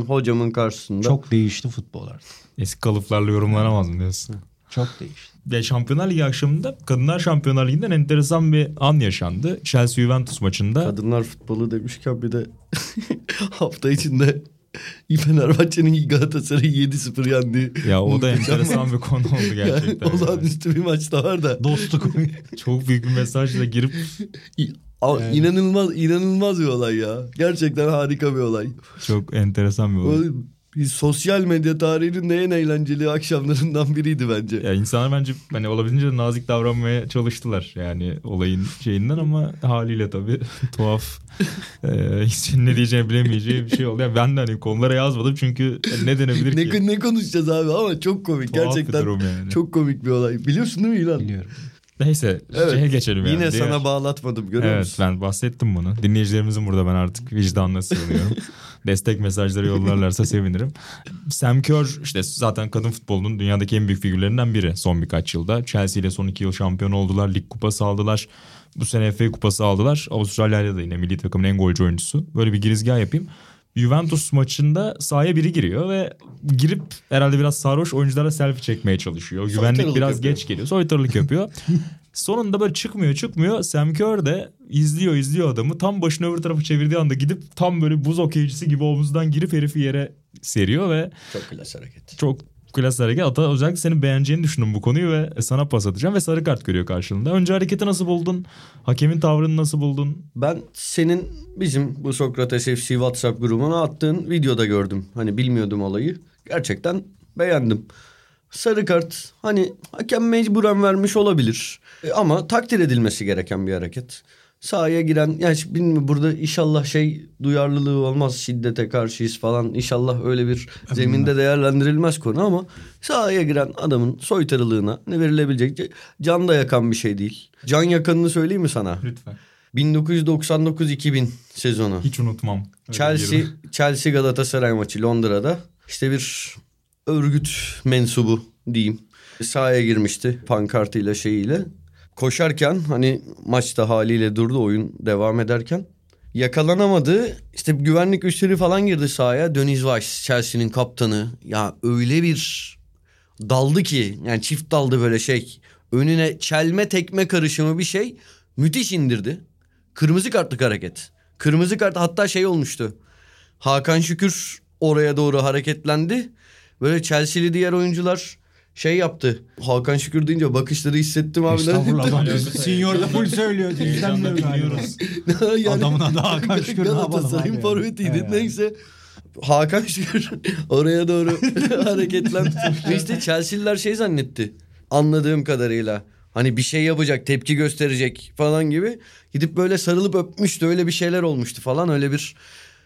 hocamın karşısında. Çok değişti futbol artık. Eski kalıplarla yorumlanamaz mı diyorsun? Çok değişti. Ya Şampiyonlar Ligi akşamında Kadınlar Şampiyonlar Ligi'nden enteresan bir an yaşandı. Chelsea Juventus maçında. Kadınlar futbolu demişken bir de hafta içinde... Fenerbahçe'nin Galatasaray'ı 7-0 yendi. Ya o da enteresan bir konu oldu gerçekten. Yani olağanüstü bir maç da var da. Dostluk. Çok büyük bir mesajla girip. İnanılmaz bir olay ya. Gerçekten harika bir olay. Çok enteresan bir olay. sosyal medya tarihinin de en eğlenceli akşamlarından biriydi bence. Ya insanlar bence hani olabildiğince nazik davranmaya çalıştılar yani olayın şeyinden ama haliyle tabii tuhaf hiç ne diyeceğimi bilemeyeceği bir şey oldu. Yani ben de hani konulara yazmadım çünkü ne denebilir ki? Ne konuşacağız abi ama çok komik tuhaf gerçekten yani. Çok komik bir olay. Biliyorsun değil mi İlhan? Biliyorum. Neyse evet, şeye geçelim yani. Yine sana bağlatmadım görüyor musun? Evet ben bahsettim bunu. Dinleyicilerimizin burada ben artık vicdanına sığınıyorum. Destek mesajları yollarlarsa sevinirim. Sam Kerr işte zaten kadın futbolunun dünyadaki en büyük figürlerinden biri son birkaç yılda. Chelsea ile son 2 yıl şampiyon oldular. Lig kupası aldılar. Bu sene FA kupası aldılar. Avustralya'da da yine milli takımın en golcü oyuncusu. Böyle bir girizgah yapayım. Juventus maçında sahaya biri giriyor ve girip herhalde biraz sarhoş oyunculara selfie çekmeye çalışıyor. Güvenlik biraz yapıyor. Geç geliyor. Soytarılık yapıyor. Sonunda böyle çıkmıyor. Sam Kerr de izliyor adamı. Tam başını öbür tarafa çevirdiği anda gidip tam böyle buz okeycisi gibi omuzdan girip herifi yere seriyor ve... Çok klas hareket. Çok klas hareket. Hatta özellikle senin beğeneceğini düşündüm bu konuyu ve sana pas atacağım ve sarı kart görüyor karşılığında. Önce hareketi nasıl buldun? Hakemin tavrını nasıl buldun? Ben senin bizim bu Sokrates FC WhatsApp grubuna attığın videoda gördüm. Hani bilmiyordum olayı. Gerçekten beğendim. Sarı kart hani hakem mecburen vermiş olabilir. Ama takdir edilmesi gereken bir hareket. Sahaya giren yani bilmiyorum burada inşallah duyarlılığı olmaz, şiddete karşıyız falan, inşallah öyle bir zeminde değerlendirilmez konu ama sahaya giren adamın soytarılığına ne verilebilecek, can da yakan bir şey değil. Can yakanını söyleyeyim mi sana? Lütfen. 1999-2000 sezonu. Hiç unutmam. Chelsea Galatasaray maçı Londra'da işte bir örgüt mensubu diyeyim sahaya girmişti pankartıyla . Koşarken hani maçta haliyle durdu oyun devam ederken yakalanamadı. İşte güvenlik üstleri falan girdi sahaya. Dennis Wise Chelsea'nin kaptanı ya öyle bir daldı ki yani çift daldı böyle önüne çelme tekme karışımı bir şey müthiş indirdi. Kırmızı kartlık hareket. Kırmızı kart hatta olmuştu. Hakan Şükür oraya doğru hareketlendi. Böyle Chelsea'li diğer oyuncular yaptı. Hakan Şükür deyince bakışları hissettim abi. Senior da full söylüyor. Bizden de biliyoruz. Adamın adı Hakan Şükür. Galatasaray'ın forvetiydi. Neyse. Hakan Şükür oraya doğru hareketlendi. İşte Chelsea'liler zannetti. Anladığım kadarıyla. Hani bir yapacak, tepki gösterecek falan gibi. Gidip böyle sarılıp öpmüştü. Öyle bir şeyler olmuştu falan. Öyle bir...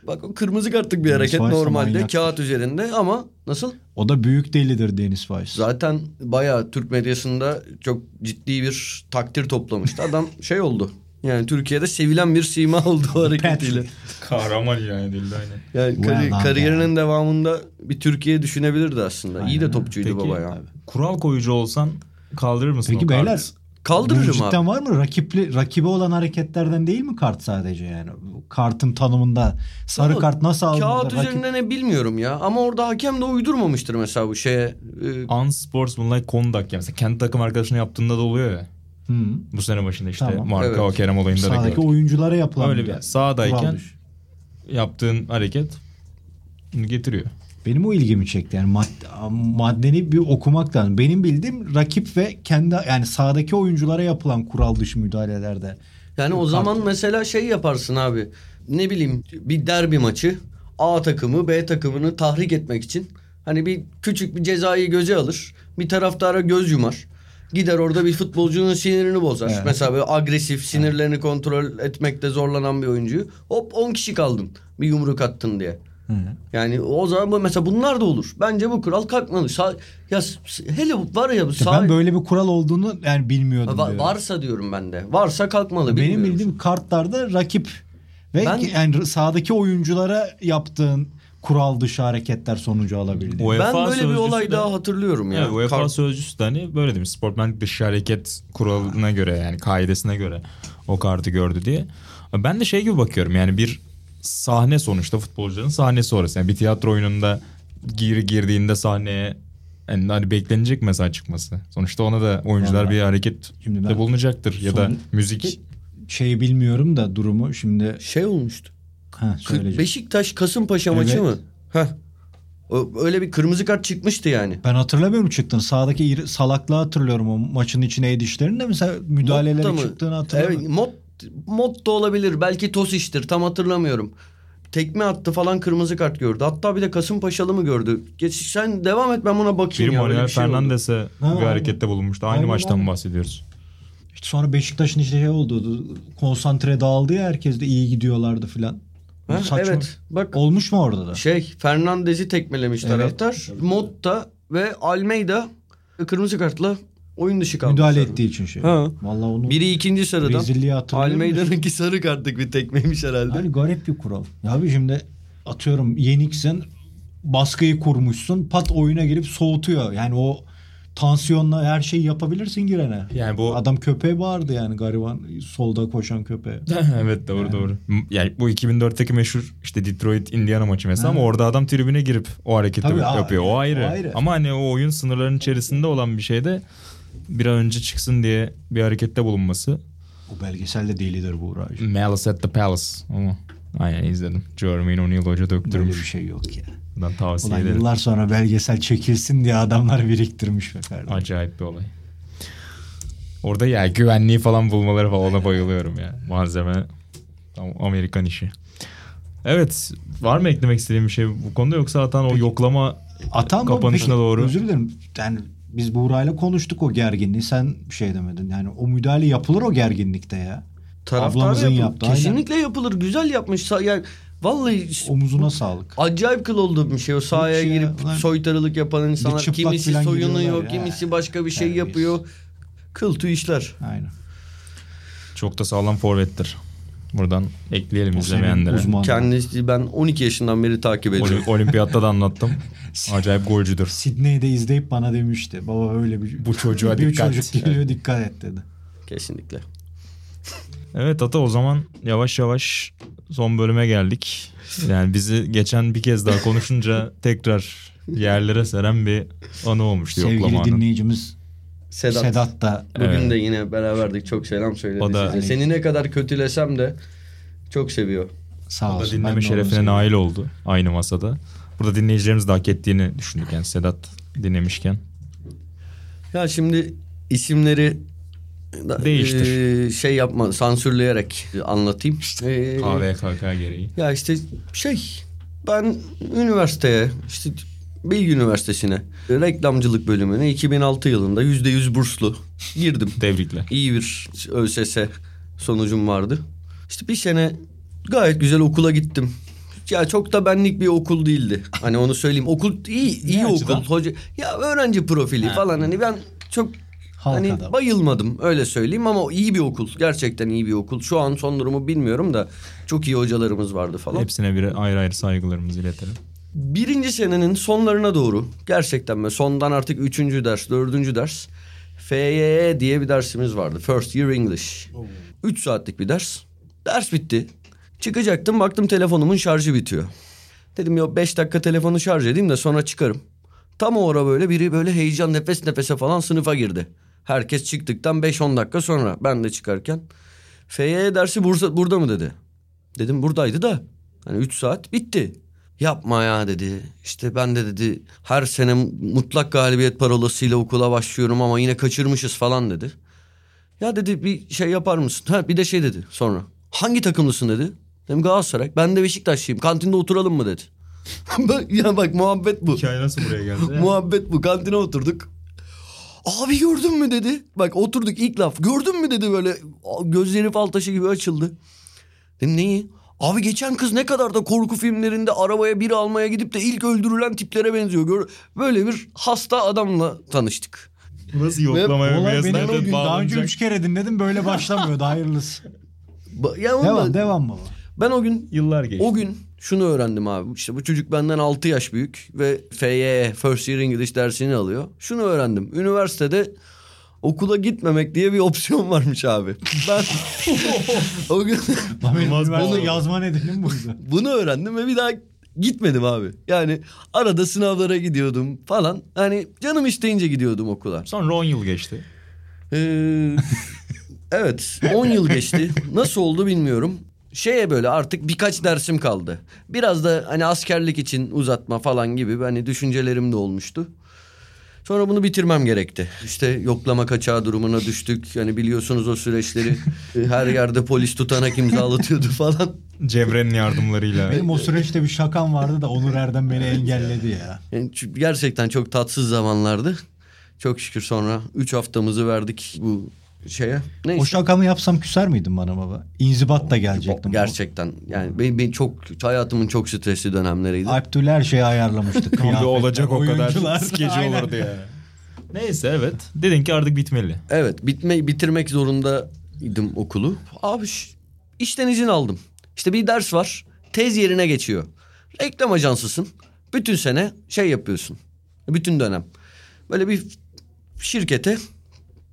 Bak o kırmızı kartlık bir hareket normalde kağıt üzerinde ama nasıl? O da büyük delidir Dennis Wise. Zaten bayağı Türk medyasında çok ciddi bir takdir toplamıştı. Adam oldu. Yani Türkiye'de sevilen bir sima oldu o hareketiyle. Kahraman yani dilde aynen. Yani kariyerinin devamında bir Türkiye düşünebilirdi aslında. Aynen. İyi de topçuydu baba ya. Kural koyucu olsan kaldırır mısın o kartı? Peki beyler. Kaldırırım abi. Cidden var mı? Rakibe olan hareketlerden değil mi kart sadece yani? Kartın tanımında sarı kart nasıl alınır? Kağıt üzerinde ne bilmiyorum ya. Ama orada hakem de uydurmamıştır mesela bu şeye. Unsportsmanlike conduct ya. Mesela kendi takım arkadaşına yaptığında da oluyor ya. Bu sene başında Marka o Kerem olayında da gördük. Sağdaki oyunculara yapılan öyle bir sağdayken yaptığın hareket getiriyor. Benim o ilgimi çekti yani maddeni bir okumak lazım. Benim bildiğim rakip ve kendi yani sahadaki oyunculara yapılan kural dışı müdahalelerde. Yani o zaman mesela yaparsın abi. Ne bileyim bir derbi maçı A takımı B takımını tahrik etmek için hani bir küçük bir cezayı göze alır. Bir taraftara göz yumar. Gider orada bir futbolcunun sinirini bozar. Evet. Mesela böyle agresif sinirlerini kontrol etmekte zorlanan bir oyuncuyu. Hop 10 kişi kaldın bir yumruk attın diye. Yani o zaman mesela bunlar da olur. Bence bu kural kalkmalı. Hele var ya ben böyle bir kural olduğunu yani bilmiyordum. Varsa diyorum ben de. Varsa kalkmalı. Benim bildiğim kartlarda rakip ve yani sahadaki oyunculara yaptığın kural dışı hareketler sonucu alabildi. Ben böyle bir olay daha hatırlıyorum ya. UEFA sözcüsü de hani böyle demiş. Sportmenlik dışı hareket kuralına göre yani kaidesine göre o kartı gördü diye. Ben de gibi bakıyorum yani bir sahne sonuçta futbolcuların sahnesi orası. Yani bir tiyatro oyununda girdiğinde sahneye hani beklenecek mesela çıkması. Sonuçta ona da oyuncular bir hareket de bulunacaktır. Ya da müzik. Bilmiyorum da durumu şimdi. Olmuştu. Beşiktaş Kasımpaşa maçı mı? Öyle bir kırmızı kart çıkmıştı yani. Ben hatırlamıyorum çıktığını. Sağdaki salaklığı hatırlıyorum o maçın içine edişlerinde. Mesela müdahalelere çıktığını hatırlamıyorum. Motta olabilir. Belki Tosiş'tir. Tam hatırlamıyorum. tekme attı falan, kırmızı kart gördü. Hatta bir de Kasımpaşalı mı gördü? Geç, sen devam et, ben buna bakayım. Bir Manuel Fernandes'e bir harekette bulunmuştu. Aynı maçtan bahsediyoruz. İşte sonra Beşiktaş'ın işte şey oldu. Konsantre dağıldı ya, herkes de iyi gidiyorlardı filan. Evet. Bak, olmuş mu orada da? Fernandes'i tekmelemiş taraftar. Motta ve Almeida kırmızı kartla oyun dışı kaldı. Müdahale ettiği için şey. Vallahi onu. Biri ikinci sarıdan. Almeida'nınki sarı kartlık bir tekmeymiş herhalde. Yani garip bir kural. Abi şimdi atıyorum yeniksen, baskıyı kurmuşsun, pat oyuna gelip soğutuyor. Yani o tansiyonla her şeyi yapabilirsin girene. Yani bu adam köpeğe bağırdı yani, gariban solda koşan köpeğe. Evet, doğru yani. Doğru. Yani bu 2004'teki meşhur işte Detroit Indiana maçı mesela, ama orada adam tribüne girip o hareketi yapıyor. O ayrı. Ama hani o oyun sınırlarının içerisinde olan bir şeyde bir an önce çıksın diye bir harekette bulunması. Bu belgesel de delidir Buğra. Malice at the Palace. Ama aynen izledim. Jermaine O'Neal hoca döktürmüş. Böyle bir şey yok ya. Ulan yıllar sonra belgesel çekilsin diye adamlar biriktirmiş be kardeşim. Acayip bir olay. Orada ya güvenliği falan bulmaları falan, ona bayılıyorum ya. Malzeme tam Amerikan işi. Evet, var mı eklemek istediğim bir şey bu konuda, yoksa Atan o yoklama Atan kapanışına doğru. Özür dilerim. Yani biz Buğra'yla konuştuk o gerginliği, sen bir şey demedin. Yani o müdahale yapılır o gerginlikte ya. Taraftarımızın yaptığı. Kesinlikle yapılır. Güzel yapmış. Yani vallahi omuzuna sağlık. Acayip kıl olduğu bir şey. O sahaya girip soytarılık yapan insanlar. Kimisi soyunuyor, kimisi başka bir şey yapıyor. Kıl tüy işler. Aynen. Çok da sağlam forvettir. Buradan ekleyelim izlemeyenlere. Kendisi, ben 12 yaşından beri takip ediyorum. Olimpiyatta da anlattım. Acayip golcüdür. Sydney'de izleyip bana demişti. Baba öyle bir bu çocuğa dikkat. Bu çocuk geliyor, dikkat et dedi. Kesinlikle. Evet Ata, o zaman yavaş yavaş son bölüme geldik. Yani bizi geçen bir kez daha konuşunca tekrar yerlere seren bir anı olmuştu yoklamanın. Sevgili dinleyicimiz Sedat da. Bugün de yine beraberdik. Çok selam söyledi size. Hani, seni ne kadar kötülesem de çok seviyor. Sağ olsun. Dinleme şerefine nail oldu aynı masada. Burada dinleyicilerimiz de hak ettiğini düşündük. Yani Sedat dinlemişken. Ya şimdi isimleri değiştir. Sansürleyerek anlatayım. KVKK gereği. Ya işte ben üniversiteye, Bilgi Üniversitesi'ne reklamcılık bölümüne 2006 yılında %100 burslu girdim. Tebrikler. İyi bir ÖSS sonucum vardı. Bir sene gayet güzel okula gittim. Ya çok da benlik bir okul değildi. Hani onu söyleyeyim. Okul iyi okul. Hoca, ya öğrenci profili falan, hani ben çok bayılmadım öyle söyleyeyim, ama iyi bir okul, gerçekten iyi bir okul. Şu an son durumu bilmiyorum da çok iyi hocalarımız vardı falan. Hepsine bir ayrı ayrı saygılarımızı iletelim. Birinci senenin sonlarına doğru gerçekten sondan artık 3. ders, 4. ders FYE diye bir dersimiz vardı. First Year English. 3 saatlik bir ders. Ders bitti. Çıkacaktım, baktım telefonumun şarjı bitiyor. Dedim ya 5 dakika telefonu şarj edeyim de sonra çıkarım. Tam o ara biri heyecan, nefes nefese falan sınıfa girdi. Herkes çıktıktan 5-10 dakika sonra, ben de çıkarken. FYE dersi burada mı dedi. Dedim buradaydı da. Hani 3 saat bitti. Yapma ya dedi. Ben de dedi her sene mutlak galibiyet parolasıyla okula başlıyorum ama yine kaçırmışız falan dedi. Ya dedi bir yapar mısın? Ha bir de dedi sonra. Hangi takımlısın dedi. Dedim Galatasaray. Ben de Beşiktaşlıyım. Kantinde oturalım mı dedi. Ya bak muhabbet bu. Hikaye nasıl buraya geldi? Muhabbet bu. Kantine oturduk. Abi gördün mü dedi. Bak oturduk, ilk laf. Gördün mü dedi, böyle gözleri fal taşı gibi açıldı. Dedim neyi? Abi geçen kız ne kadar da korku filmlerinde arabaya biri almaya gidip de ilk öldürülen tiplere benziyor. Böyle bir hasta adamla tanıştık. Nasıl yoklamaya olay beni o gün daha önce 3 kere dinledim, böyle başlamıyordu, hayırlısı. Devam baba. Ben o gün, yıllar geçti. O gün şunu öğrendim abi. Bu çocuk benden 6 yaş büyük ve FYE, First Year English dersini alıyor. Şunu öğrendim. Üniversitede okula gitmemek diye bir opsiyon varmış abi. Ben o gün bunu yazman edelim burada. Bunu öğrendim ve bir daha gitmedim abi. Yani arada sınavlara gidiyordum falan. Hani canım isteyince gidiyordum okula. Sonra 10 yıl geçti. Evet, 10 yıl geçti. Nasıl oldu bilmiyorum. Böyle artık birkaç dersim kaldı. Biraz da hani askerlik için uzatma falan gibi düşüncelerim de olmuştu. Sonra bunu bitirmem gerekti. İşte yoklama kaçağı durumuna düştük. Yani biliyorsunuz o süreçleri. Her yerde polis tutanak imzalatıyordu falan. Cevrenin yardımlarıyla. Benim o süreçte bir şakam vardı da Onur Erdem beni engelledi ya. Yani gerçekten çok tatsız zamanlardı. Çok şükür sonra 3 haftamızı verdik bu şeye. Neyse. O şakamı yapsam küser miydin bana baba? İnzibat da gelecektim. Gerçekten. Yani benim çok hayatımın çok stresli dönemleriydi. Abdül her şeyi ayarlamıştık. Kıyafetler, olacak o kadar skeci olurdu yani. Neyse evet. Dedin ki artık bitmeli. Evet. Bitirmek zorundaydım okulu. Abi işten izin aldım. İşte bir ders var. Tez yerine geçiyor. Reklam ajansısın. Bütün sene şey yapıyorsun. Bütün dönem. Böyle bir şirkete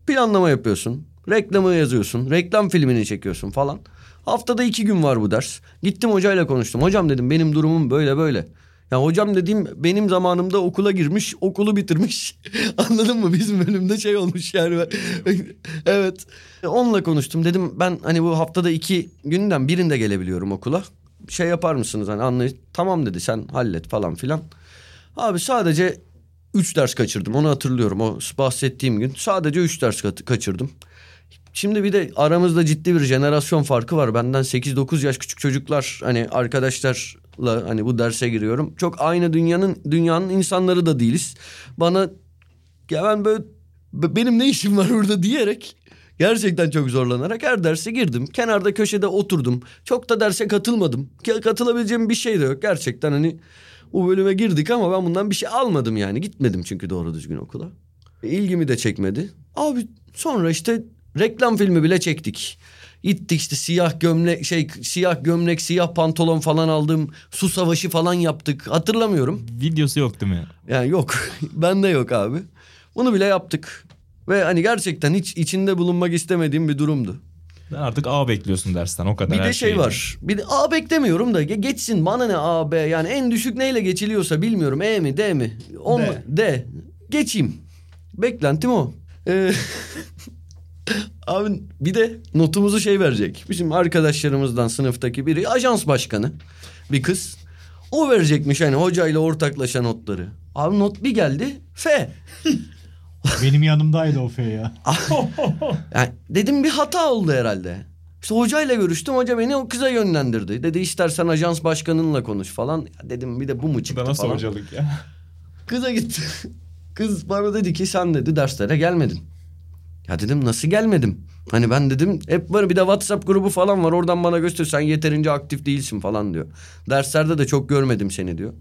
planlama yapıyorsun. Reklamı yazıyorsun. Reklam filmini çekiyorsun falan. Haftada 2 gün var bu ders. Gittim hocayla konuştum. Hocam dedim benim durumum böyle böyle. Ya hocam dediğim benim zamanımda okula girmiş, okulu bitirmiş. Anladın mı? Bizim bölümde şey olmuş yani. Evet. Onunla konuştum. Dedim ben hani bu haftada 2 günden birinde gelebiliyorum okula. Şey yapar mısınız? Hani anlayın. Tamam dedi sen hallet falan filan. Abi sadece 3 ders kaçırdım. Onu hatırlıyorum. O bahsettiğim gün. Sadece 3 ders kaçırdım. Şimdi bir de aramızda ciddi bir jenerasyon farkı var. Benden 8-9 yaş küçük çocuklar hani arkadaşlarla hani bu derse giriyorum. Çok aynı dünyanın insanları da değiliz. Bana ya ben böyle benim ne işim var burada diyerek gerçekten çok zorlanarak her derse girdim. Kenarda köşede oturdum. Çok da derse katılmadım. Katılabileceğim bir şey de yok. Gerçekten hani o bölüme girdik ama ben bundan bir şey almadım yani. Gitmedim çünkü doğru düzgün okula. İlgimi de çekmedi. Abi sonra işte reklam filmi bile çektik. Gittik işte siyah gömlek, siyah pantolon falan aldım. Su savaşı falan yaptık. Hatırlamıyorum. Videosu yok değil mi? Yani yok. Bende yok abi. Bunu bile yaptık. Ve hani gerçekten hiç içinde bulunmak istemediğim bir durumdu. Artık A bekliyorsun dersten o kadar. Bir de şey var. Bir de A beklemiyorum da geçsin bana ne A, B yani en düşük neyle geçiliyorsa bilmiyorum. E mi D mi? D. Geçeyim. Beklentim o. Abi bir de notumuzu şey verecek. Bizim arkadaşlarımızdan sınıftaki biri ajans başkanı bir kız. O verecekmiş hani hocayla ortaklaşa notları. Abi not bir geldi F. Benim yanımdaydı o F ya. Yani dedim bir hata oldu herhalde. İşte hocayla görüştüm. Hoca beni o kıza yönlendirdi. Dedi istersen ajans başkanınla konuş falan. Ya dedim bir de bu mu çıktı falan. Nasıl hocalık ya? Kıza gitti. Kız bana dedi ki sen dedi derslere gelmedin. Ya dedim nasıl gelmedim? Hani ben dedim hep var bir de WhatsApp grubu falan var. Oradan bana göster sen yeterince aktif değilsin falan diyor. Derslerde de çok görmedim seni diyor.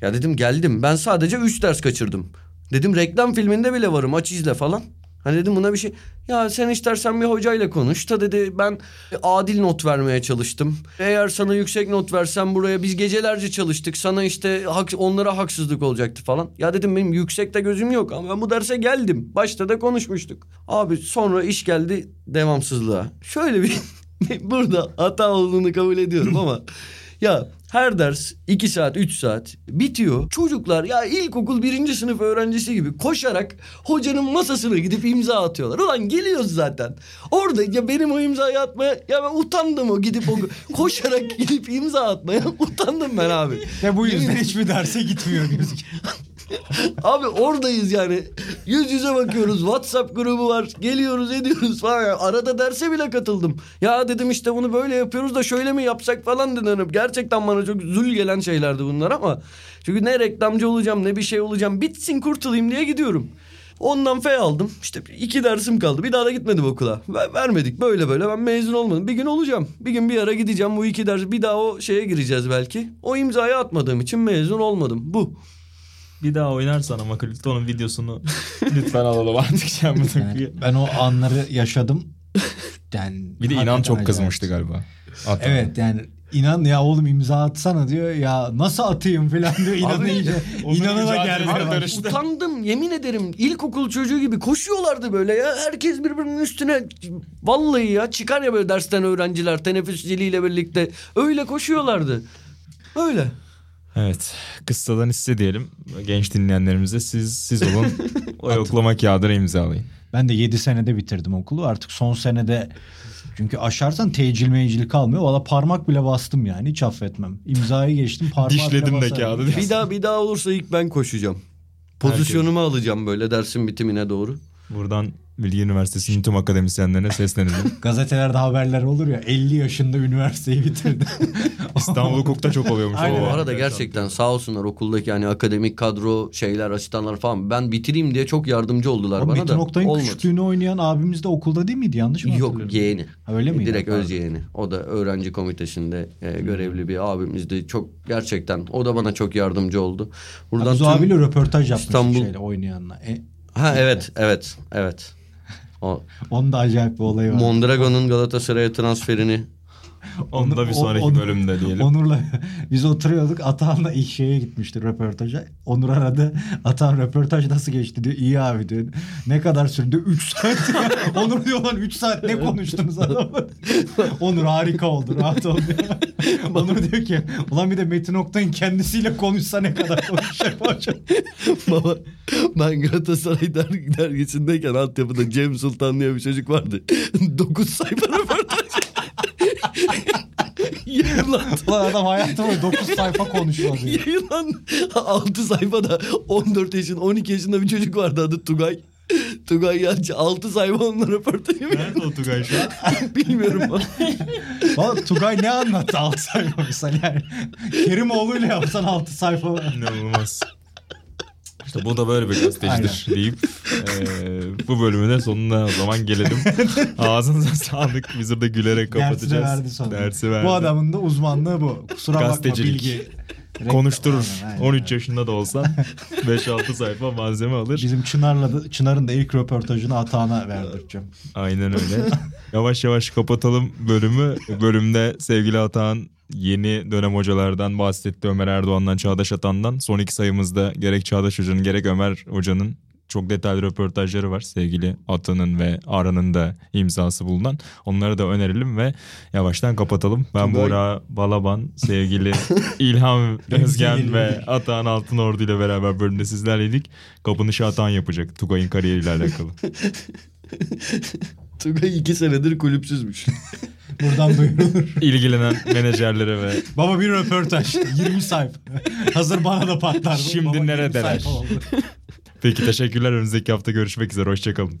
Ya dedim geldim. Ben sadece 3 ders kaçırdım. Dedim reklam filminde bile varım aç izle falan. Hani dedim buna bir şey. Ya sen istersen bir hocayla konuş da dedi ben adil not vermeye çalıştım. Eğer sana yüksek not versem buraya biz gecelerce çalıştık. Sana işte onlara haksızlık olacaktı falan. Ya dedim benim yüksekte gözüm yok ama ben bu derse geldim. Başta da konuşmuştuk. Abi sonra iş geldi devamsızlığa. Şöyle bir burada hata olduğunu kabul ediyorum ama ya her ders 2 saat 3 saat bitiyor. Çocuklar ya ilkokul 1. sınıf öğrencisi gibi koşarak hocanın masasına gidip imza atıyorlar. Ulan geliyoruz zaten. Orada ya benim o imzayı atmaya ya ben utandım o gidip koşarak gidip imza atmaya utandım ben abi. Ya bu yüzden hiçbir derse gitmiyor gözüküyor. Abi oradayız yani. Yüz yüze bakıyoruz. WhatsApp grubu var. Geliyoruz ediyoruz falan. Yani arada derse bile katıldım. Ya dedim işte bunu böyle yapıyoruz da şöyle mi yapsak falan dedim. Gerçekten bana çok zul gelen şeylerdi bunlar ama. Çünkü ne reklamcı olacağım ne bir şey olacağım. Bitsin kurtulayım diye gidiyorum. Ondan F aldım. İşte 2 dersim kaldı. Bir daha da gitmedim okula. Vermedik böyle ben mezun olmadım. Bir gün olacağım. Bir gün bir ara gideceğim bu 2 ders. Bir daha o şeye gireceğiz belki. O imzayı atmadığım için mezun olmadım. Bu. Bir daha oynarsan ama Klipton'un videosunu lütfen alalım artık. Yani ben o anları yaşadım. Yani bir de İnan çok kızmıştı galiba. Atladım. Evet yani İnan ya oğlum imza atsana diyor ya nasıl atayım falan diyor. İnan iyice İnan'a geldi. Utandım yemin ederim ilkokul çocuğu gibi koşuyorlardı böyle ya. Herkes birbirinin üstüne vallahi ya çıkar ya böyle dersten öğrenciler teneffüsciliyle birlikte öyle koşuyorlardı. Öyle. Evet. Kıssadan hisse diyelim. Genç dinleyenlerimize siz olun. O yoklama kağıdını imzalayın. Ben de 7 senede bitirdim okulu. Artık son senede çünkü aşarsan tecil meycil kalmıyor. Valla parmak bile bastım yani. Hiç affetmem. İmzayı geçtim. Parmak dişledim de kağıdı. Bir daha olursa ilk ben koşacağım. Pozisyonumu alacağım böyle dersin bitimine doğru. Buradan Bilgi Üniversitesi'nin tüm akademisyenlerine seslenelim. Gazetelerde haberler olur ya, 50 yaşında üniversiteyi bitirdi. İstanbul Hukuk'ta çok oluyormuş. Aynen. O arada gerçekten sağ olsunlar okuldaki hani akademik kadro şeyler, asistanlar falan. Ben bitireyim diye çok yardımcı oldular ama bana da. Metin Oktay'ın küçüklüğünü oynayan abimiz de okulda değil miydi? Yanlış mı hatırlıyorum? Yok, yeğeni. Öyle mi? Direkt öz yeğeni. O da öğrenci komitesinde görevli bir abimizdi. Çok gerçekten o da bana çok yardımcı oldu. Buradan Abzu abiyle röportaj yapmış İstanbul... şeyle oynayanla. Evet. Onun da acayip bir olayı var. Mondragon'un Galatasaray'a transferini. Onu da bir sonraki bölümde diyelim. Onur'la biz oturuyorduk. Atahan'la ilk şeye gitmişti, röportaja. Onur aradı. Atahan röportaj nasıl geçti diyor. İyi abi diyor. Ne kadar sürdü? 3 saat. Onur diyor lan 3 saat ne konuştunuz adamla? Onur harika oldu. Rahat oldu. Onur diyor ki ulan bir de Metin Oktay'ın kendisiyle konuşsa ne kadar konuşacak. Baba ben Galatasaray dergisindeyken altyapıda Cem Sultan diye bir çocuk vardı. 9 sayfa röportaj. Yayınlandı. Ulan adam hayatı boyu 9 sayfa konuşuyor. Yayınlandı. 6 sayfada 14 yaşında 12 yaşında bir çocuk vardı adı Tugay. Tugay Yalçın 6 sayfa onunla röportajı. Nerede o Tugay şu an? Bilmiyorum ben. Valla Tugay ne anlattı 6 sayfa misal yani. Kerimoğlu'yla yapsan 6 sayfa. İnanılmaz. İşte bu da böyle bir gazetecidir deyip bu bölümün de sonuna o zaman gelelim. Ağzınıza sağlık. Biz burada gülerek kapatacağız. Dersi verdi. Bu adamın da uzmanlığı bu. Kusura bakma Bilgi. Konuşturur. Aynen. 13 yaşında da olsa 5-6 sayfa malzeme alır. Bizim Çınar'ın da ilk röportajını Atahan'a verdireceğim. Aynen öyle. Yavaş yavaş kapatalım bölümü. Bölümde sevgili Atahan yeni dönem hocalardan bahsetti, Ömer Erdoğan'dan, Çağdaş Atan'dan. Son iki sayımızda gerek Çağdaş Hoca'nın gerek Ömer Hoca'nın çok detaylı röportajları var. Sevgili Atan'ın ve Aran'ın da imzası bulunan. Onları da önerelim ve yavaştan kapatalım. Ben Buğra Balaban, sevgili İlhan Özgen ve Atahan Altınordu ile beraber bölümde sizlerleydik. Kapanışı Atahan yapacak Tugay'ın kariyeriyle alakalı. Tugay 2 senedir kulüpsüzmüş. Buradan duyurulur. İlgilenen menajerlere ve... Baba bir röportaj. 20 sayfa. Hazır bana da patlar. Şimdi neredeler? Peki teşekkürler. Önümüzdeki hafta görüşmek üzere. Hoşçakalın.